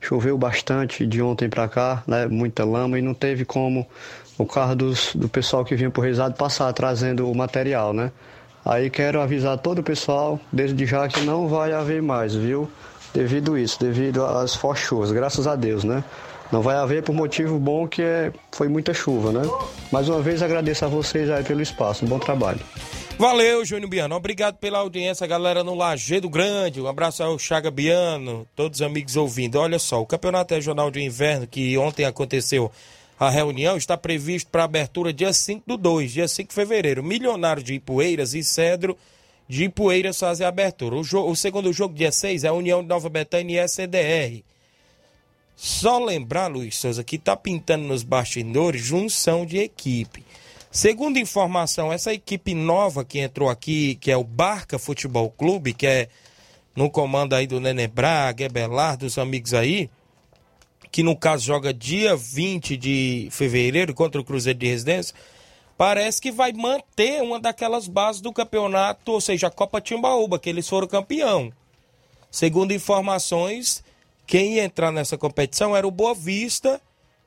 Choveu bastante de ontem para cá, né? Muita lama e não teve como o carro do pessoal que vinha pro rezado passar trazendo o material, né? Aí quero avisar todo o pessoal desde já que não vai haver mais, viu? Devido às fortes chuvas, graças a Deus, né? Não vai haver por motivo bom que foi muita chuva, né? Mais uma vez agradeço a vocês aí pelo espaço, um bom trabalho. Valeu, Júnior Biano, obrigado pela audiência, galera no Lajeado Grande, um abraço ao Chaga Biano, todos os amigos ouvindo. Olha só, o Campeonato Regional de Inverno, que ontem aconteceu a reunião, está previsto para abertura dia 5 de fevereiro. Milionário de Ipueiras e Cedro de Ipueiras fazer a abertura. O segundo jogo, dia 6, é a União de Nova Betânia e SCDR. Só lembrar, Luiz Souza, que está pintando nos bastidores junção de equipe. Segundo informação, essa equipe nova que entrou aqui, que é o Barca Futebol Clube, que é no comando aí do Nenê Braga, Ebelar, dos amigos aí, que no caso joga dia 20 de fevereiro contra o Cruzeiro de Residência, parece que vai manter uma daquelas bases do campeonato, ou seja, a Copa Timbaúba, que eles foram campeão. Segundo informações, quem ia entrar nessa competição era o Boa Vista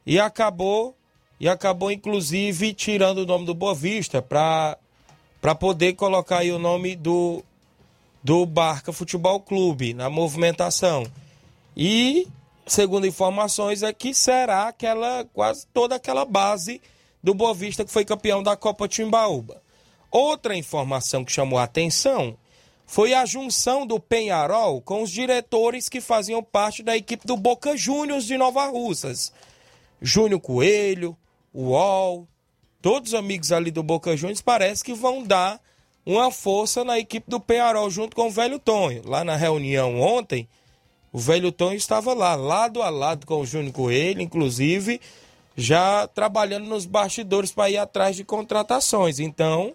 e acabou inclusive tirando o nome do Boa Vista para poder colocar aí o nome do Barca Futebol Clube na movimentação. E, segundo informações, é que será quase toda aquela base do Boa Vista, que foi campeão da Copa Timbaúba. Outra informação que chamou a atenção foi a junção do Peñarol com os diretores que faziam parte da equipe do Boca Juniors de Nova Russas. Júnior Coelho, UOL, todos os amigos ali do Boca Juniors parece que vão dar uma força na equipe do Peñarol junto com o Velho Tonho. Lá na reunião ontem, o Velho Tonho estava lá, lado a lado com o Júnior Coelho, inclusive já trabalhando nos bastidores para ir atrás de contratações. Então,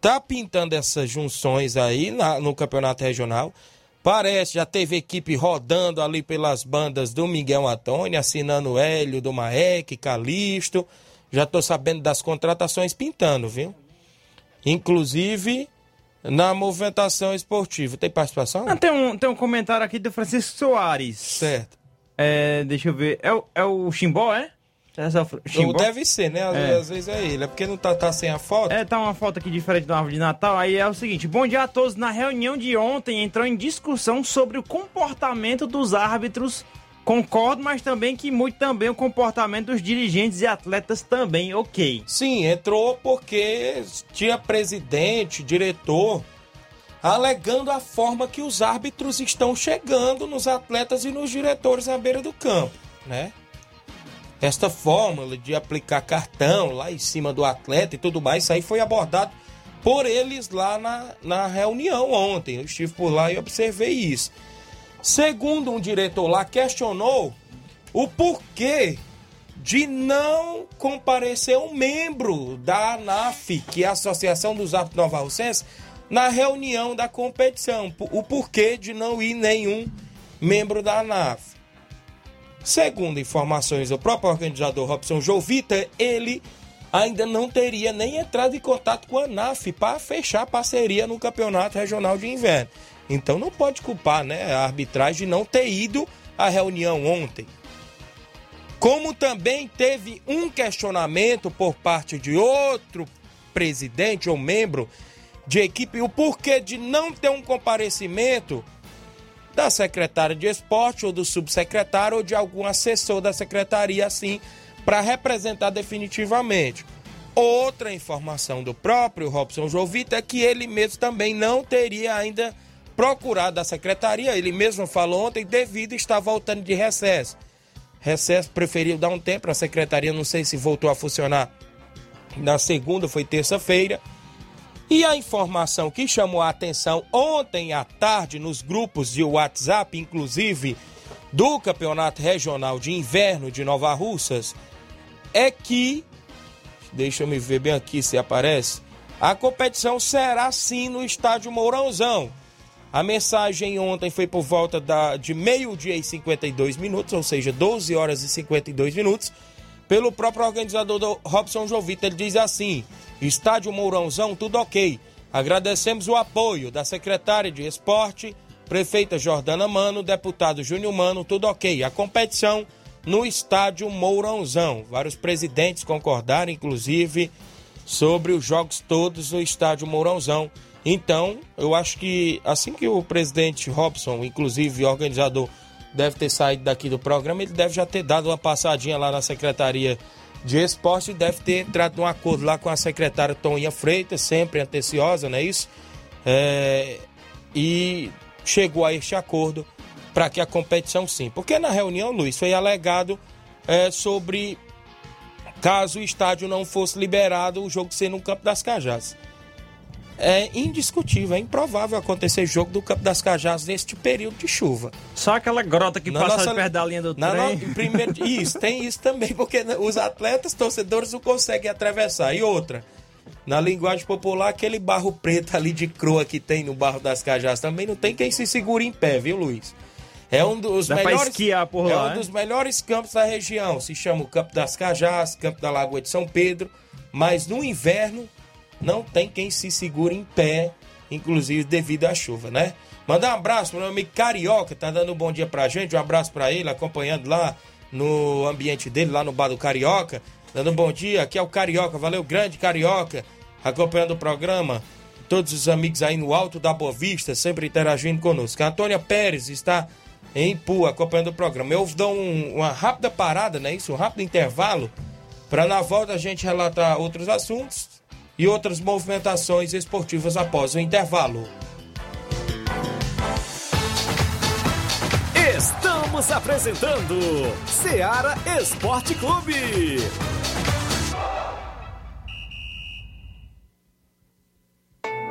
tá pintando essas junções aí no campeonato regional. Parece, já teve equipe rodando ali pelas bandas do Miguel Antônio, assinando Hélio do Maek, Calixto. Já tô sabendo das contratações pintando, viu? Inclusive na movimentação esportiva. Tem participação? Não, tem um comentário aqui do Francisco Soares. Certo. É, deixa eu ver. É o Chimbó, é? Ou deve ser, né? Às vezes é ele. É porque não tá sem a foto. Tá uma foto aqui diferente da árvore de Natal. Aí é o seguinte: bom dia a todos. Na reunião de ontem entrou em discussão sobre o comportamento dos árbitros. Concordo, mas também que muito também o comportamento dos dirigentes e atletas também, ok. Sim, entrou porque tinha presidente, diretor, alegando a forma que os árbitros estão chegando nos atletas e nos diretores na beira do campo, né? Esta fórmula de aplicar cartão lá em cima do atleta e tudo mais, isso aí foi abordado por eles lá na reunião ontem. Eu estive por lá e observei isso. Segundo um diretor lá, questionou o porquê de não comparecer um membro da ANAF, que é a Associação dos Árbitros Nova-Russenses, na reunião da competição. O porquê de não ir nenhum membro da ANAF. Segundo informações do próprio organizador Robson João Vitor, ele ainda não teria nem entrado em contato com a ANAF para fechar parceria no Campeonato Regional de Inverno. Então não pode culpar, né, a arbitragem de não ter ido à reunião ontem. Como também teve um questionamento por parte de outro presidente ou membro de equipe, o porquê de não ter um comparecimento da secretária de esporte ou do subsecretário ou de algum assessor da secretaria, assim, para representar definitivamente. Outra informação do próprio Robson João Vitor é que ele mesmo também não teria ainda procurado a secretaria, ele mesmo falou ontem, devido estar voltando de recesso. Recesso preferiu dar um tempo, a secretaria não sei se voltou a funcionar na segunda, foi terça-feira. E a informação que chamou a atenção ontem à tarde nos grupos de WhatsApp, inclusive do Campeonato Regional de Inverno de Nova Russas, é que, deixa eu me ver bem aqui se aparece, a competição será sim no Estádio Mourãozão. A mensagem ontem foi por volta de 12h52, ou seja, 12h52, pelo próprio organizador do Robson João Vitor. Ele diz assim: Estádio Mourãozão, tudo ok. Agradecemos o apoio da secretária de Esporte, prefeita Jordana Mano, deputado Júnior Mano, tudo ok. A competição no Estádio Mourãozão. Vários presidentes concordaram, inclusive, sobre os jogos todos no Estádio Mourãozão. Então, eu acho que assim que o presidente Robson, inclusive o organizador, deve ter saído daqui do programa, ele deve já ter dado uma passadinha lá na Secretaria de Esporte, deve ter entrado num acordo lá com a secretária Toninha Freitas, sempre atenciosa, não é isso? E chegou a este acordo para que a competição sim. Porque na reunião, Luiz, foi alegado sobre caso o estádio não fosse liberado, o jogo ser no Campo das Cajás. É indiscutível, é improvável acontecer jogo do Campo das Cajás neste período de chuva. Só aquela grota que passa perto da linha do trem. Isso, tem isso também, porque os atletas, torcedores não conseguem atravessar. E outra, na linguagem popular, aquele barro preto ali de croa que tem no Barro das Cajás também, não tem quem se segure em pé, viu, Luiz? É um dos melhores, por lá, dos melhores campos da região. Se chama o Campo das Cajás, Campo da Lagoa de São Pedro, mas no inverno não tem quem se segure em pé, inclusive devido à chuva, né? Mandar um abraço pro meu amigo Carioca, tá dando um bom dia pra gente, um abraço pra ele, acompanhando lá no ambiente dele, lá no Bar do Carioca, dando um bom dia, aqui é o Carioca, valeu, grande Carioca, acompanhando o programa, todos os amigos aí no Alto da Boa Vista, sempre interagindo conosco. A Antônia Pérez está em Pua, acompanhando o programa. Eu dou uma rápida parada, né? Isso, um rápido intervalo, pra na volta a gente relatar outros assuntos e outras movimentações esportivas após o intervalo. Estamos apresentando Ceará Esporte Clube. 1.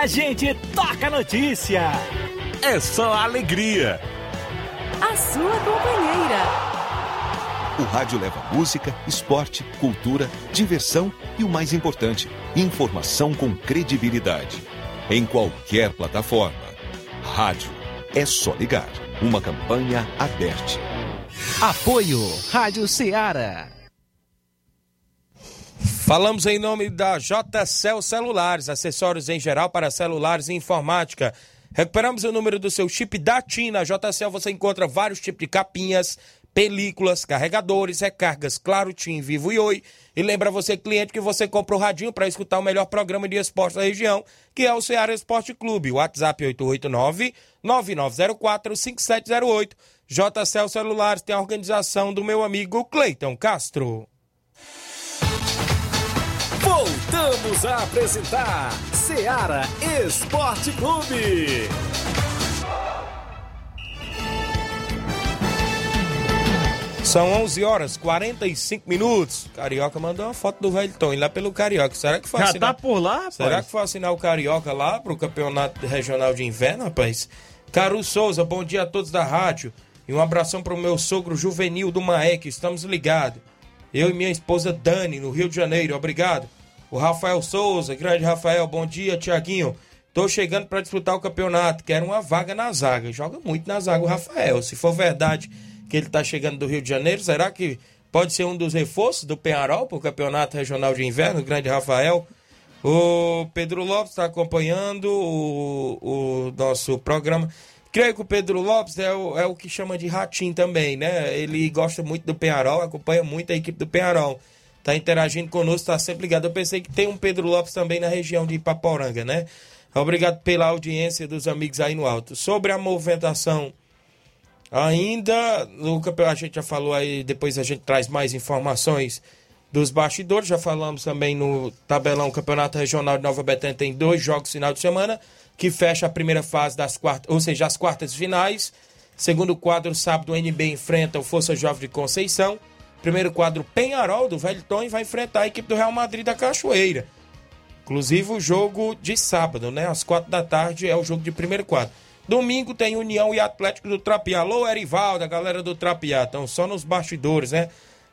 A gente toca notícia. É só alegria. A sua companheira. O rádio leva música, esporte, cultura, diversão e o mais importante, informação com credibilidade. Em qualquer plataforma. Rádio. É só ligar. Uma campanha aberta. Apoio Rádio Ceará. Falamos em nome da JCL Celulares, acessórios em geral para celulares e informática. Recuperamos o número do seu chip da TIM. Na JCL você encontra vários tipos de capinhas, películas, carregadores, recargas, Claro, TIM, Vivo e Oi. E lembra você, cliente, que você compra o radinho para escutar o melhor programa de esporte da região, que é o Ceará Esporte Clube. WhatsApp 889-9904-5708. JCL Celulares tem a organização do meu amigo Cleiton Castro. Voltamos a apresentar Ceará Esporte Clube. 11:45. Carioca mandou uma foto do Velton lá pelo Carioca. Será que foi assinar? Já tá por lá, rapaz? Será que foi assinar o Carioca lá pro Campeonato Regional de Inverno, rapaz? Caru Souza, bom dia a todos da rádio. E um abração pro meu sogro Juvenil do Maek. Estamos ligados. Eu e minha esposa Dani, no Rio de Janeiro, obrigado. O Rafael Souza, grande Rafael, bom dia, Thiaguinho. Tô chegando para disputar o campeonato, quero uma vaga na zaga. Joga muito na zaga o Rafael. Se for verdade que ele tá chegando do Rio de Janeiro, será que pode ser um dos reforços do Penharol pro Campeonato Regional de Inverno, grande Rafael? O Pedro Lopes está acompanhando o nosso programa. Creio que o Pedro Lopes é o que chama de ratinho também, né? Ele gosta muito do Penharol, acompanha muito a equipe do Penharol. Tá interagindo conosco, tá sempre ligado. Eu pensei que tem um Pedro Lopes também na região de Ipaporanga, né? Obrigado pela audiência dos amigos aí no alto. Sobre a movimentação ainda, a gente já falou aí, depois a gente traz mais informações dos bastidores. Já falamos também no tabelão Campeonato Regional de Nova Betânia, tem 2 jogos no final de semana, que fecha a primeira fase das quartas, ou seja, as quartas finais. Segundo quadro, sábado, o NB enfrenta o Força Jovem de Conceição. Primeiro quadro, Penharol do Velton vai enfrentar a equipe do Real Madrid da Cachoeira. Inclusive o jogo de sábado, né? Às 4 da tarde é o jogo de primeiro quadro. Domingo tem União e Atlético do Trapiá. Alô, Erivaldo, a galera do Trapiá. Estão só nos bastidores, né?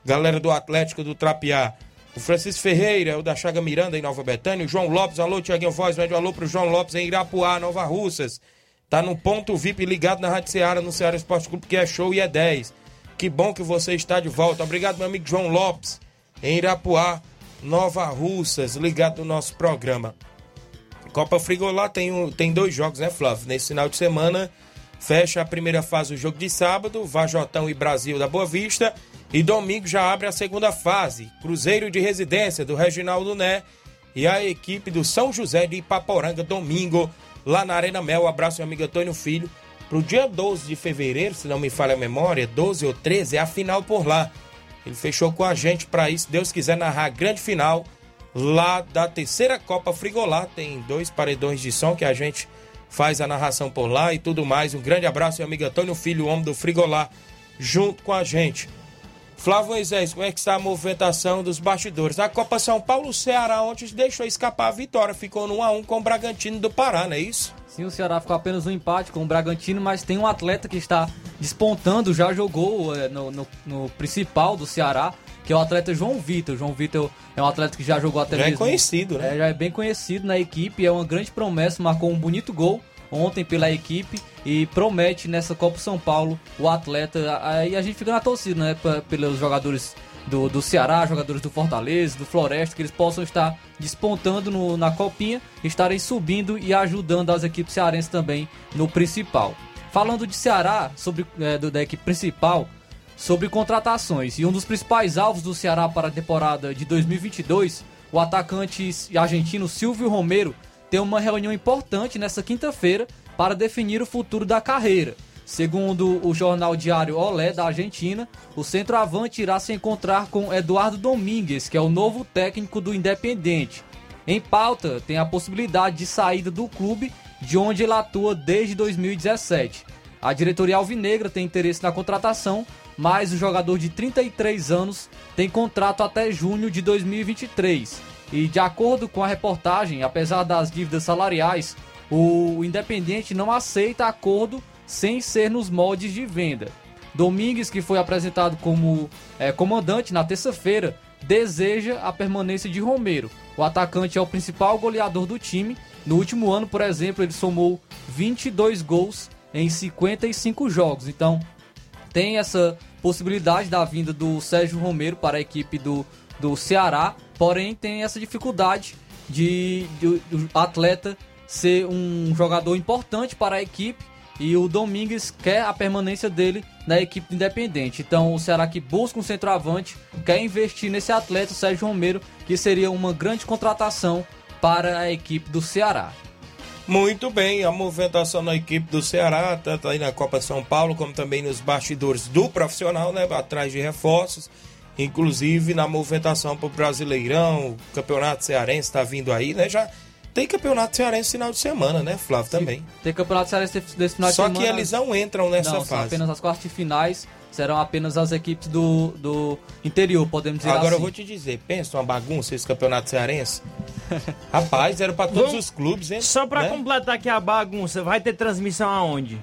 Galera do Atlético do Trapiá. O Francisco Ferreira, o da Chaga Miranda, em Nova Betânia. O João Lopes, alô, Thiaguinho Voz, mande um alô pro João Lopes, em Irapuá, Nova Russas. Tá no ponto VIP, ligado na Rádio Ceará, no Ceará Esporte Clube, que é show e é 10. Que bom que você está de volta. Obrigado, meu amigo João Lopes, em Irapuá, Nova Russas, ligado no nosso programa. Copa Frigolá tem 2 jogos, né, Flávio? Nesse final de semana, fecha a primeira fase do jogo de sábado, Vajotão e Brasil da Boa Vista. E domingo já abre a segunda fase, Cruzeiro de Residência do Reginaldo Né e a equipe do São José de Ipaporanga, domingo, lá na Arena Mel. Um abraço, meu amigo Antônio Filho. Pro dia 12 de fevereiro, se não me falha a memória, 12 ou 13, é a final por lá. Ele fechou com a gente para isso, se Deus quiser, narrar a grande final lá da terceira Copa Frigolá. Tem 2 paredões de som que a gente faz a narração por lá e tudo mais. Um grande abraço, meu amigo Antônio Filho, o homem do Frigolá, junto com a gente. Flávio Moisés, como é que está a movimentação dos bastidores? A Copa São Paulo, o Ceará ontem deixou escapar a vitória, ficou no 1-1 com o Bragantino do Pará, não é isso? Sim, o Ceará ficou apenas um empate com o Bragantino, mas tem um atleta que está despontando, já jogou no principal do Ceará, que é o atleta João Vitor. João Vitor é um atleta que já jogou até já mesmo... Já é conhecido, né? Já é bem conhecido na equipe, é uma grande promessa, marcou um bonito gol ontem pela equipe e promete nessa Copa São Paulo o atleta. Aí a gente fica na torcida, né, pelos jogadores do Ceará, jogadores do Fortaleza, do Floresta, que eles possam estar despontando na Copinha, estarem subindo e ajudando as equipes cearenses também no principal. Falando de Ceará, da equipe principal, sobre contratações, e um dos principais alvos do Ceará para a temporada de 2022, o atacante argentino Silvio Romero tem uma reunião importante nesta quinta-feira para definir o futuro da carreira. Segundo o jornal diário Olé, da Argentina, o centroavante irá se encontrar com Eduardo Domínguez, que é o novo técnico do Independiente. Em pauta, tem a possibilidade de saída do clube, de onde ele atua desde 2017. A diretoria alvinegra tem interesse na contratação, mas o jogador de 33 anos tem contrato até junho de 2023. E, de acordo com a reportagem, apesar das dívidas salariais, o Independiente não aceita acordo sem ser nos moldes de venda. Domingues, que foi apresentado como comandante na terça-feira, deseja a permanência de Romero. O atacante é o principal goleador do time. No último ano, por exemplo, ele somou 22 gols em 55 jogos. Então, tem essa possibilidade da vinda do Sérgio Romero para a equipe do Ceará, porém tem essa dificuldade de o atleta ser um jogador importante para a equipe, e o Domingues quer a permanência dele na equipe Independente. Então o Ceará, que busca um centroavante, quer investir nesse atleta, o Sérgio Romero, que seria uma grande contratação para a equipe do Ceará. Muito bem, a movimentação na equipe do Ceará, tanto aí na Copa São Paulo, como também nos bastidores do profissional, né, atrás de reforços, inclusive na movimentação para o Brasileirão, o Campeonato Cearense está vindo aí, né, já... Tem campeonato cearense no final de semana, né, Flávio? Sim, também. Tem campeonato cearense nesse final de semana. Só que eles não entram nessa fase. São apenas as quartas de finais, serão apenas as equipes do interior, podemos dizer. Agora assim, eu vou te dizer, pensa uma bagunça esse campeonato cearense. Rapaz, era pra todos os clubes, hein? Só pra completar aqui a bagunça, vai ter transmissão aonde?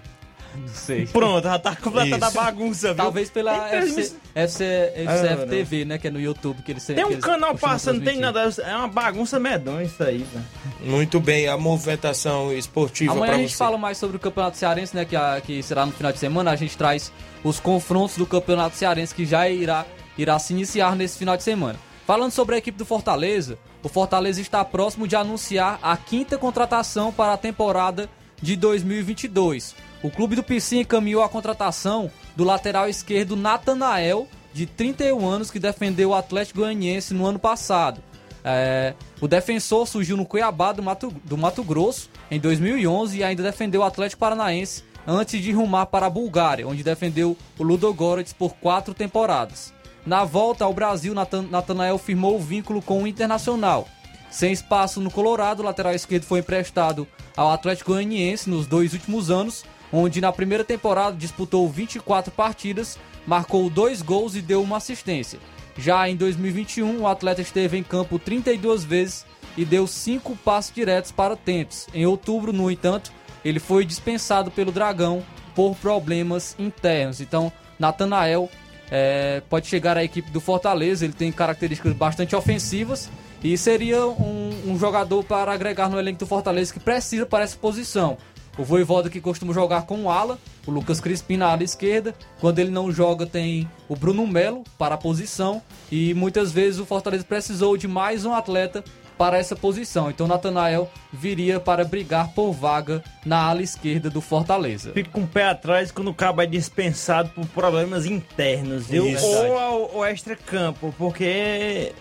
Não sei. Pronto, já tá completada a bagunça, viu? Talvez pela FCF TV, né? Que é no YouTube que eles... Tem um canal passando, não tem nada. É uma bagunça medonha isso aí, né? Muito bem, a movimentação esportiva para você. Amanhã a gente fala mais sobre o Campeonato Cearense, né? Que será no final de semana. A gente traz os confrontos do Campeonato Cearense que já irá se iniciar nesse final de semana. Falando sobre a equipe do Fortaleza, o Fortaleza está próximo de anunciar a quinta contratação para a temporada de 2022. O clube do Pici encaminhou a contratação do lateral esquerdo Natanael, de 31 anos, que defendeu o Atlético Goianiense no ano passado. O defensor surgiu no Cuiabá do Mato Grosso em 2011 e ainda defendeu o Atlético Paranaense antes de rumar para a Bulgária, onde defendeu o Ludogorets por 4 temporadas. Na volta ao Brasil, Natanael firmou o vínculo com o Internacional. Sem espaço no Colorado, o lateral esquerdo foi emprestado ao Atlético Goianiense nos 2 últimos anos, onde na primeira temporada disputou 24 partidas, marcou 2 gols e deu uma assistência. Já em 2021, o atleta esteve em campo 32 vezes e deu 5 passes diretos para Temps. Em outubro, no entanto, ele foi dispensado pelo Dragão por problemas internos. Então, Natanael pode chegar à equipe do Fortaleza, ele tem características bastante ofensivas e seria um jogador para agregar no elenco do Fortaleza, que precisa para essa posição. O Voivoda, que costuma jogar com o ala, o Lucas Crispim na ala esquerda. Quando ele não joga, tem o Bruno Melo para a posição. E muitas vezes o Fortaleza precisou de mais um atleta para essa posição. Então o Natanael viria para brigar por vaga na ala esquerda do Fortaleza. Fica com o pé atrás quando o cabo é dispensado por problemas internos, viu? Isso. Ou extra-campo, porque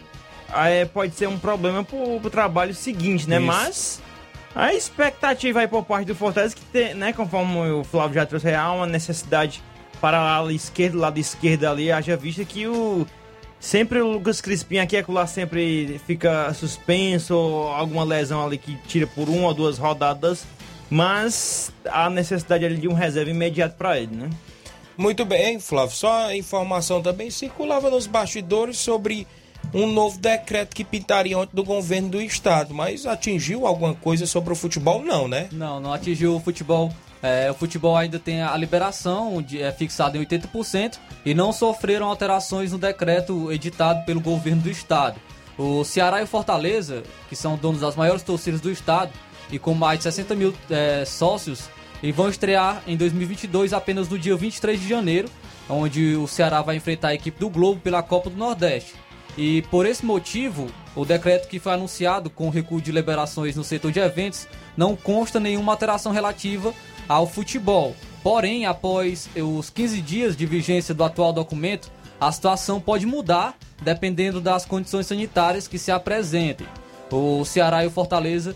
pode ser um problema para o trabalho seguinte, né? Isso. Mas... a expectativa aí por parte do Fortaleza, que tem, né, conforme o Flávio já trouxe, há uma necessidade para a ala esquerda, lado esquerdo ali, haja vista que sempre o Lucas Crispim aqui e acolá sempre fica suspenso, ou alguma lesão ali que tira por 1 ou 2 rodadas, mas há necessidade ali de um reserva imediato para ele, né? Muito bem, Flávio, só a informação também circulava nos bastidores sobre um novo decreto que pintaria ontem do governo do estado, mas atingiu alguma coisa sobre o futebol? Não, né? Não atingiu o futebol o futebol ainda tem a liberação fixada em 80% e não sofreram alterações no decreto editado pelo governo do estado. O Ceará e o Fortaleza, que são donos das maiores torcidas do estado e com mais de 60 mil sócios, e vão estrear em 2022 apenas no dia 23 de janeiro, onde o Ceará vai enfrentar a equipe do Globo pela Copa do Nordeste. E por esse motivo, o decreto que foi anunciado com recuo de liberações no setor de eventos não consta nenhuma alteração relativa ao futebol. Porém, após os 15 dias de vigência do atual documento, a situação pode mudar dependendo das condições sanitárias que se apresentem. O Ceará e o Fortaleza,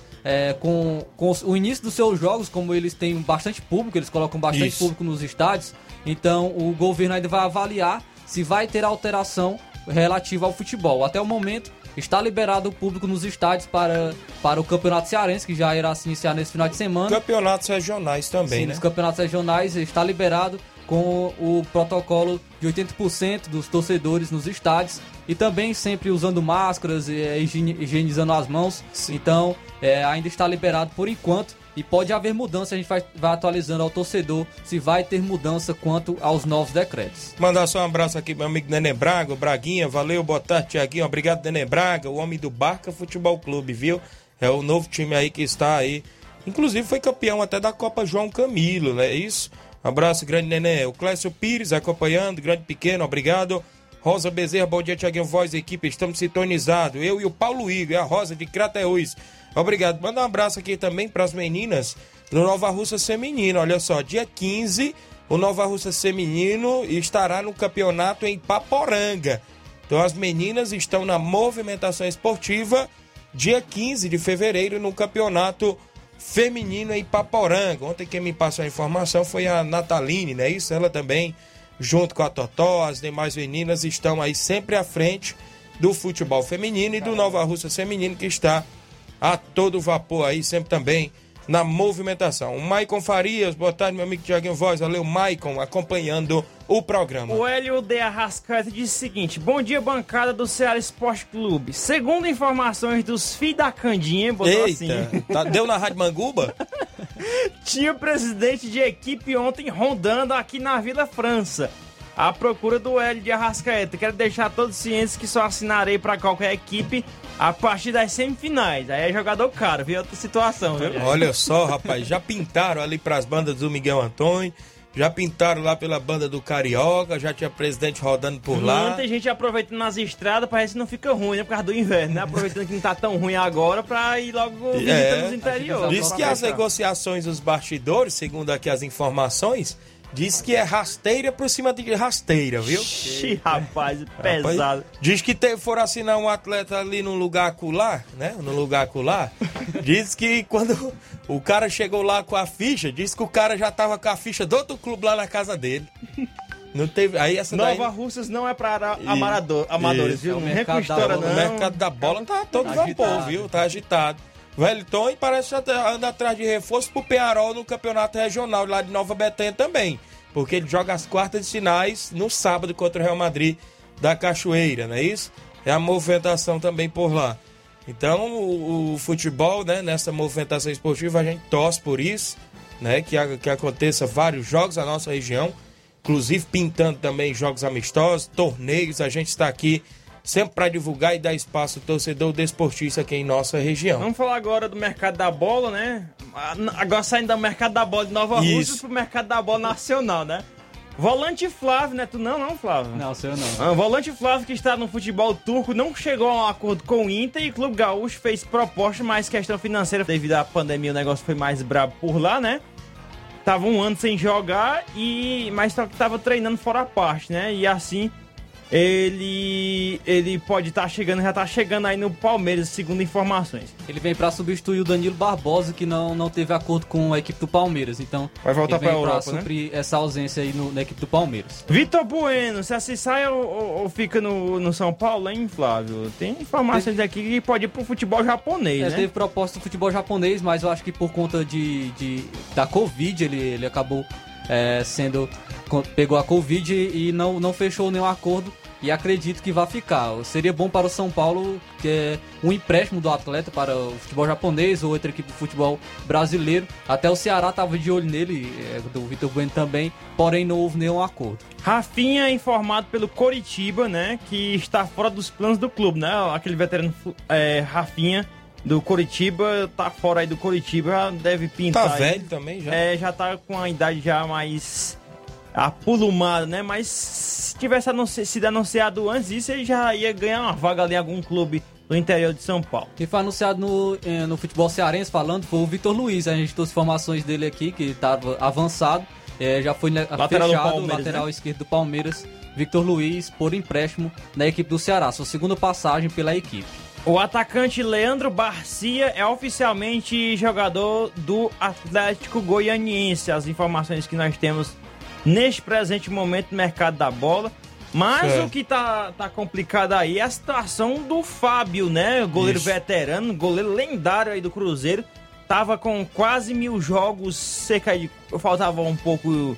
com o início dos seus jogos, como eles têm bastante público, eles colocam bastante público nos estádios, então o governo ainda vai avaliar se vai ter alteração relativa ao futebol. Até o momento, está liberado o público nos estádios para o Campeonato Cearense, que já irá se iniciar nesse final de semana. Campeonatos regionais também, sim, né? Os campeonatos regionais está liberado com o protocolo de 80% dos torcedores nos estádios e também sempre usando máscaras e higienizando as mãos. Sim. Então, ainda está liberado por enquanto e pode haver mudança. A gente vai atualizando ao torcedor se vai ter mudança quanto aos novos decretos. Mandar só um abraço aqui meu amigo Nenê Braga, o Braguinha. Valeu, boa tarde, Thiaguinho. Obrigado, Nenê Braga, o homem do Barca Futebol Clube, viu? É o novo time aí que está aí. Inclusive foi campeão até da Copa João Camilo, né? Isso. Abraço, grande Nenê. O Clécio Pires acompanhando, grande pequeno, obrigado. Rosa Bezerra, bom dia, Thiaguinho Voz, equipe, estamos sintonizados. Eu e o Paulo Igor, a Rosa de Crateús. Obrigado. Manda um abraço aqui também para as meninas do Nova Russa Feminino. Olha só, dia 15, o Nova Russa Feminino estará no campeonato em Paporanga. Então as meninas estão na movimentação esportiva dia 15 de fevereiro no campeonato feminino em Paporanga. Ontem quem me passou a informação foi a Nataline, né? Isso, ela também, junto com a Totó, as demais meninas estão aí sempre à frente do futebol feminino e do Nova Russa Feminino, que está a todo vapor aí, sempre também na movimentação. O Maicon Farias, boa tarde, meu amigo Thiaguinho Voz. Valeu, Maicon, acompanhando o programa. O Hélio de Arrascaeta disse o seguinte: bom dia, bancada do Ceará Esporte Clube. Segundo informações dos filhos da Candinha, botou eita, assim. Tá, deu na Rádio Manguba? Tinha presidente de equipe ontem rondando aqui na Vila França, à procura do Hélio de Arrascaeta. Quero deixar todos cientes que só assinarei para qualquer equipe a partir das semifinais. Aí é jogador caro, viu? Outra situação, viu? Olha só, rapaz, já pintaram ali pras bandas do Miguel Antônio, já pintaram lá pela banda do Carioca, já tinha presidente rodando por lá. Muita gente aproveitando nas estradas, parece que não fica ruim, né? Por causa do inverno, né? Aproveitando que não tá tão ruim agora pra ir logo visitando os interiores. Diz que as negociações dos bastidores, segundo aqui as informações, diz que é rasteira por cima de rasteira, viu? Ixi, rapaz, pesado. Diz que foram assinar um atleta ali no Lukaku lá, né? No Lukaku lá. Diz que quando o cara chegou lá com a ficha, diz que o cara já tava com a ficha do outro clube lá na casa dele. Não teve. Aí essa Nova daí... Russas não é para amadores, viu? O mercado, não. O mercado da bola tá todo vapor, viu? Tá agitado. Wellington parece que anda atrás de reforço pro Pearol no campeonato regional lá de Nova Betânia também, porque ele joga as quartas de finais no sábado contra o Real Madrid da Cachoeira, não é isso? É a movimentação também por lá. Então o futebol, né, nessa movimentação esportiva a gente torce por isso, né, que aconteça vários jogos na nossa região, inclusive pintando também jogos amistosos, torneios. A gente está aqui sempre para divulgar e dar espaço ao torcedor desportista aqui em nossa região. Vamos falar agora do mercado da bola, né? Agora saindo do mercado da bola de Nova Rússia pro mercado da bola nacional, né? Volante Flávio, né? Tu não, Flávio? Não, seu não. Volante Flávio, que está no futebol turco, não chegou a um acordo com o Inter, e o Clube Gaúcho fez proposta, mas questão financeira, devido à pandemia, o negócio foi mais brabo por lá, né? Tava um ano sem jogar, mas tava treinando fora a parte, né? E assim... Ele pode estar chegando, já tá chegando aí no Palmeiras, segundo informações. Ele vem para substituir o Danilo Barbosa, que não teve acordo com a equipe do Palmeiras. Então, vai voltar para a Europa, suprir, né? Essa ausência aí na equipe do Palmeiras. Vitor Bueno, se assim sai ou fica no São Paulo, hein, Flávio? Tem informações aqui que pode ir pro futebol japonês, né? Teve proposta do futebol japonês, mas eu acho que por conta da Covid ele acabou pegou a Covid e não fechou nenhum acordo e acredito que vai ficar. Seria bom para o São Paulo que é um empréstimo do atleta para o futebol japonês ou outra equipe do futebol brasileiro. Até o Ceará estava de olho nele, do Vitor Bueno também, porém não houve nenhum acordo. Rafinha é informado pelo Coritiba, né, que está fora dos planos do clube, né? Aquele veterano Rafinha do Coritiba, tá fora aí do Coritiba, deve pintar. Tá velho aí, também já. É, já tá com a idade já mais apulumada, né? Mas se tivesse sido anunciado antes disso, ele já ia ganhar uma vaga ali em algum clube do interior de São Paulo. Quem foi anunciado no futebol cearense falando foi o Vitor Luiz. A gente trouxe informações dele aqui, que tava avançado. Já foi lateral fechado, lateral, né, esquerdo do Palmeiras, Vitor Luiz, por empréstimo na equipe do Ceará. Sua segunda passagem pela equipe. O atacante Leandro Barcia é oficialmente jogador do Atlético Goianiense. As informações que nós temos neste presente momento no mercado da bola. Mas o que tá complicado aí é a situação do Fábio, né? Goleiro veterano, goleiro lendário aí do Cruzeiro. Tava com quase 1000 jogos, cerca de... Faltava um pouco,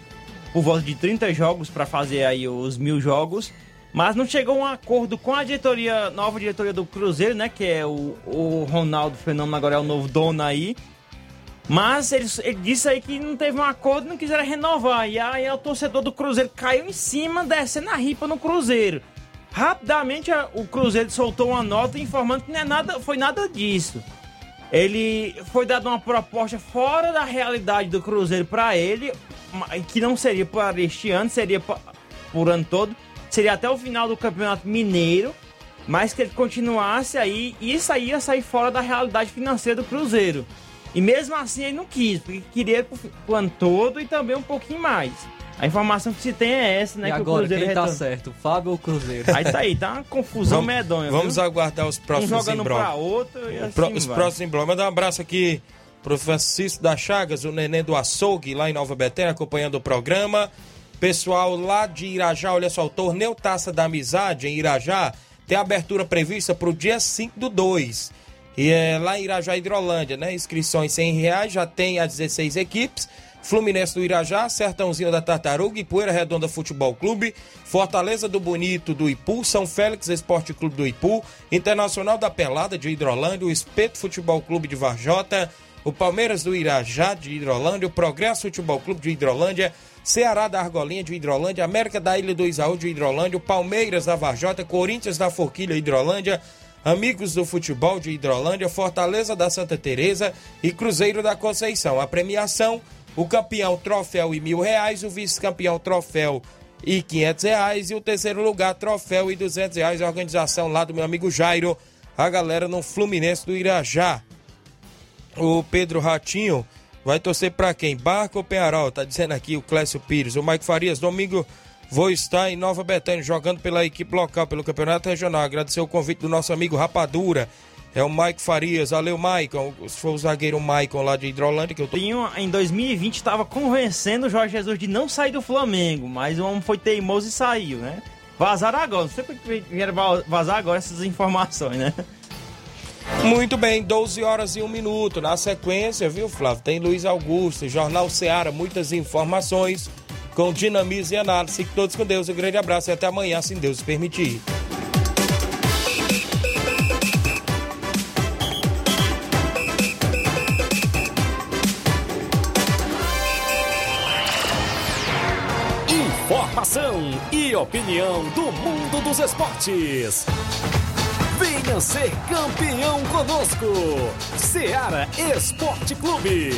por volta de 30 jogos para fazer aí os 1000 jogos. Mas não chegou a um acordo com a diretoria, nova diretoria do Cruzeiro, né? Que é o Ronaldo Fenômeno, agora é o novo dono aí. Mas ele disse aí que não teve um acordo, não quiseram renovar. E aí o torcedor do Cruzeiro caiu em cima, descendo a ripa no Cruzeiro. Rapidamente o Cruzeiro soltou uma nota informando que não é nada, foi nada disso. Ele foi dado uma proposta fora da realidade do Cruzeiro para ele, que não seria para este ano, seria por ano todo. Seria até o final do Campeonato Mineiro, mas que ele continuasse aí, e isso aí ia sair fora da realidade financeira do Cruzeiro. E mesmo assim ele não quis, porque queria pro ano todo e também um pouquinho mais. A informação que se tem é essa, né? E que agora, o Cruzeiro quem tá certo, o Fábio ou o Cruzeiro? Aí tá aí, tá uma confusão medonha. Vamos aguardar os próximos jogando embromas. Pra outro e assim os próximos embromas. Mandar um abraço aqui pro Francisco da Chagas, o neném do açougue lá em Nova Betânia, acompanhando o programa. Pessoal lá de Irajá, olha só, o torneio Taça da Amizade em Irajá tem abertura prevista para o dia 5/2. E é lá em Irajá, Hidrolândia, né? Inscrições R$100, já tem as 16 equipes. Fluminense do Irajá, Sertãozinho da Tartaruga, Ipueira Redonda Futebol Clube, Fortaleza do Bonito do Ipu, São Félix Esporte Clube do Ipu, Internacional da Pelada de Hidrolândia, o Espeto Futebol Clube de Varjota, o Palmeiras do Irajá de Hidrolândia, o Progresso Futebol Clube de Hidrolândia, Ceará da Argolinha de Hidrolândia, América da Ilha do Isaú de Hidrolândia, o Palmeiras da Varjota, Corinthians da Forquilha Hidrolândia, Amigos do Futebol de Hidrolândia, Fortaleza da Santa Teresa e Cruzeiro da Conceição. A premiação, o campeão troféu e R$1.000, o vice-campeão troféu e R$500 e o terceiro lugar troféu e R$200. A organização lá do meu amigo Jairo, a galera no Fluminense do Irajá. O Pedro Ratinho vai torcer pra quem? Barco ou Pearol? Tá dizendo aqui o Clécio Pires. O Maico Farias, domingo vou estar em Nova Betânia jogando pela equipe local, pelo campeonato regional. Agradecer o convite do nosso amigo Rapadura. É o Maico Farias. Valeu, Maicon. Foi o zagueiro Maicon lá de Hidrolândia que eu tô... Em 2020 estava convencendo o Jorge Jesus de não sair do Flamengo, mas o homem foi teimoso e saiu, né? Vazaram agora. Não sei porque vieram vazar agora essas informações, né? Muito bem, 12:01. Na sequência, viu, Flávio? Tem Luiz Augusto, Jornal Ceará, muitas informações com dinamismo e análise. Fiquem todos com Deus, um grande abraço e até amanhã, se Deus permitir. Informação e opinião do mundo dos esportes. Venha ser campeão conosco, Ceará Esporte Clube.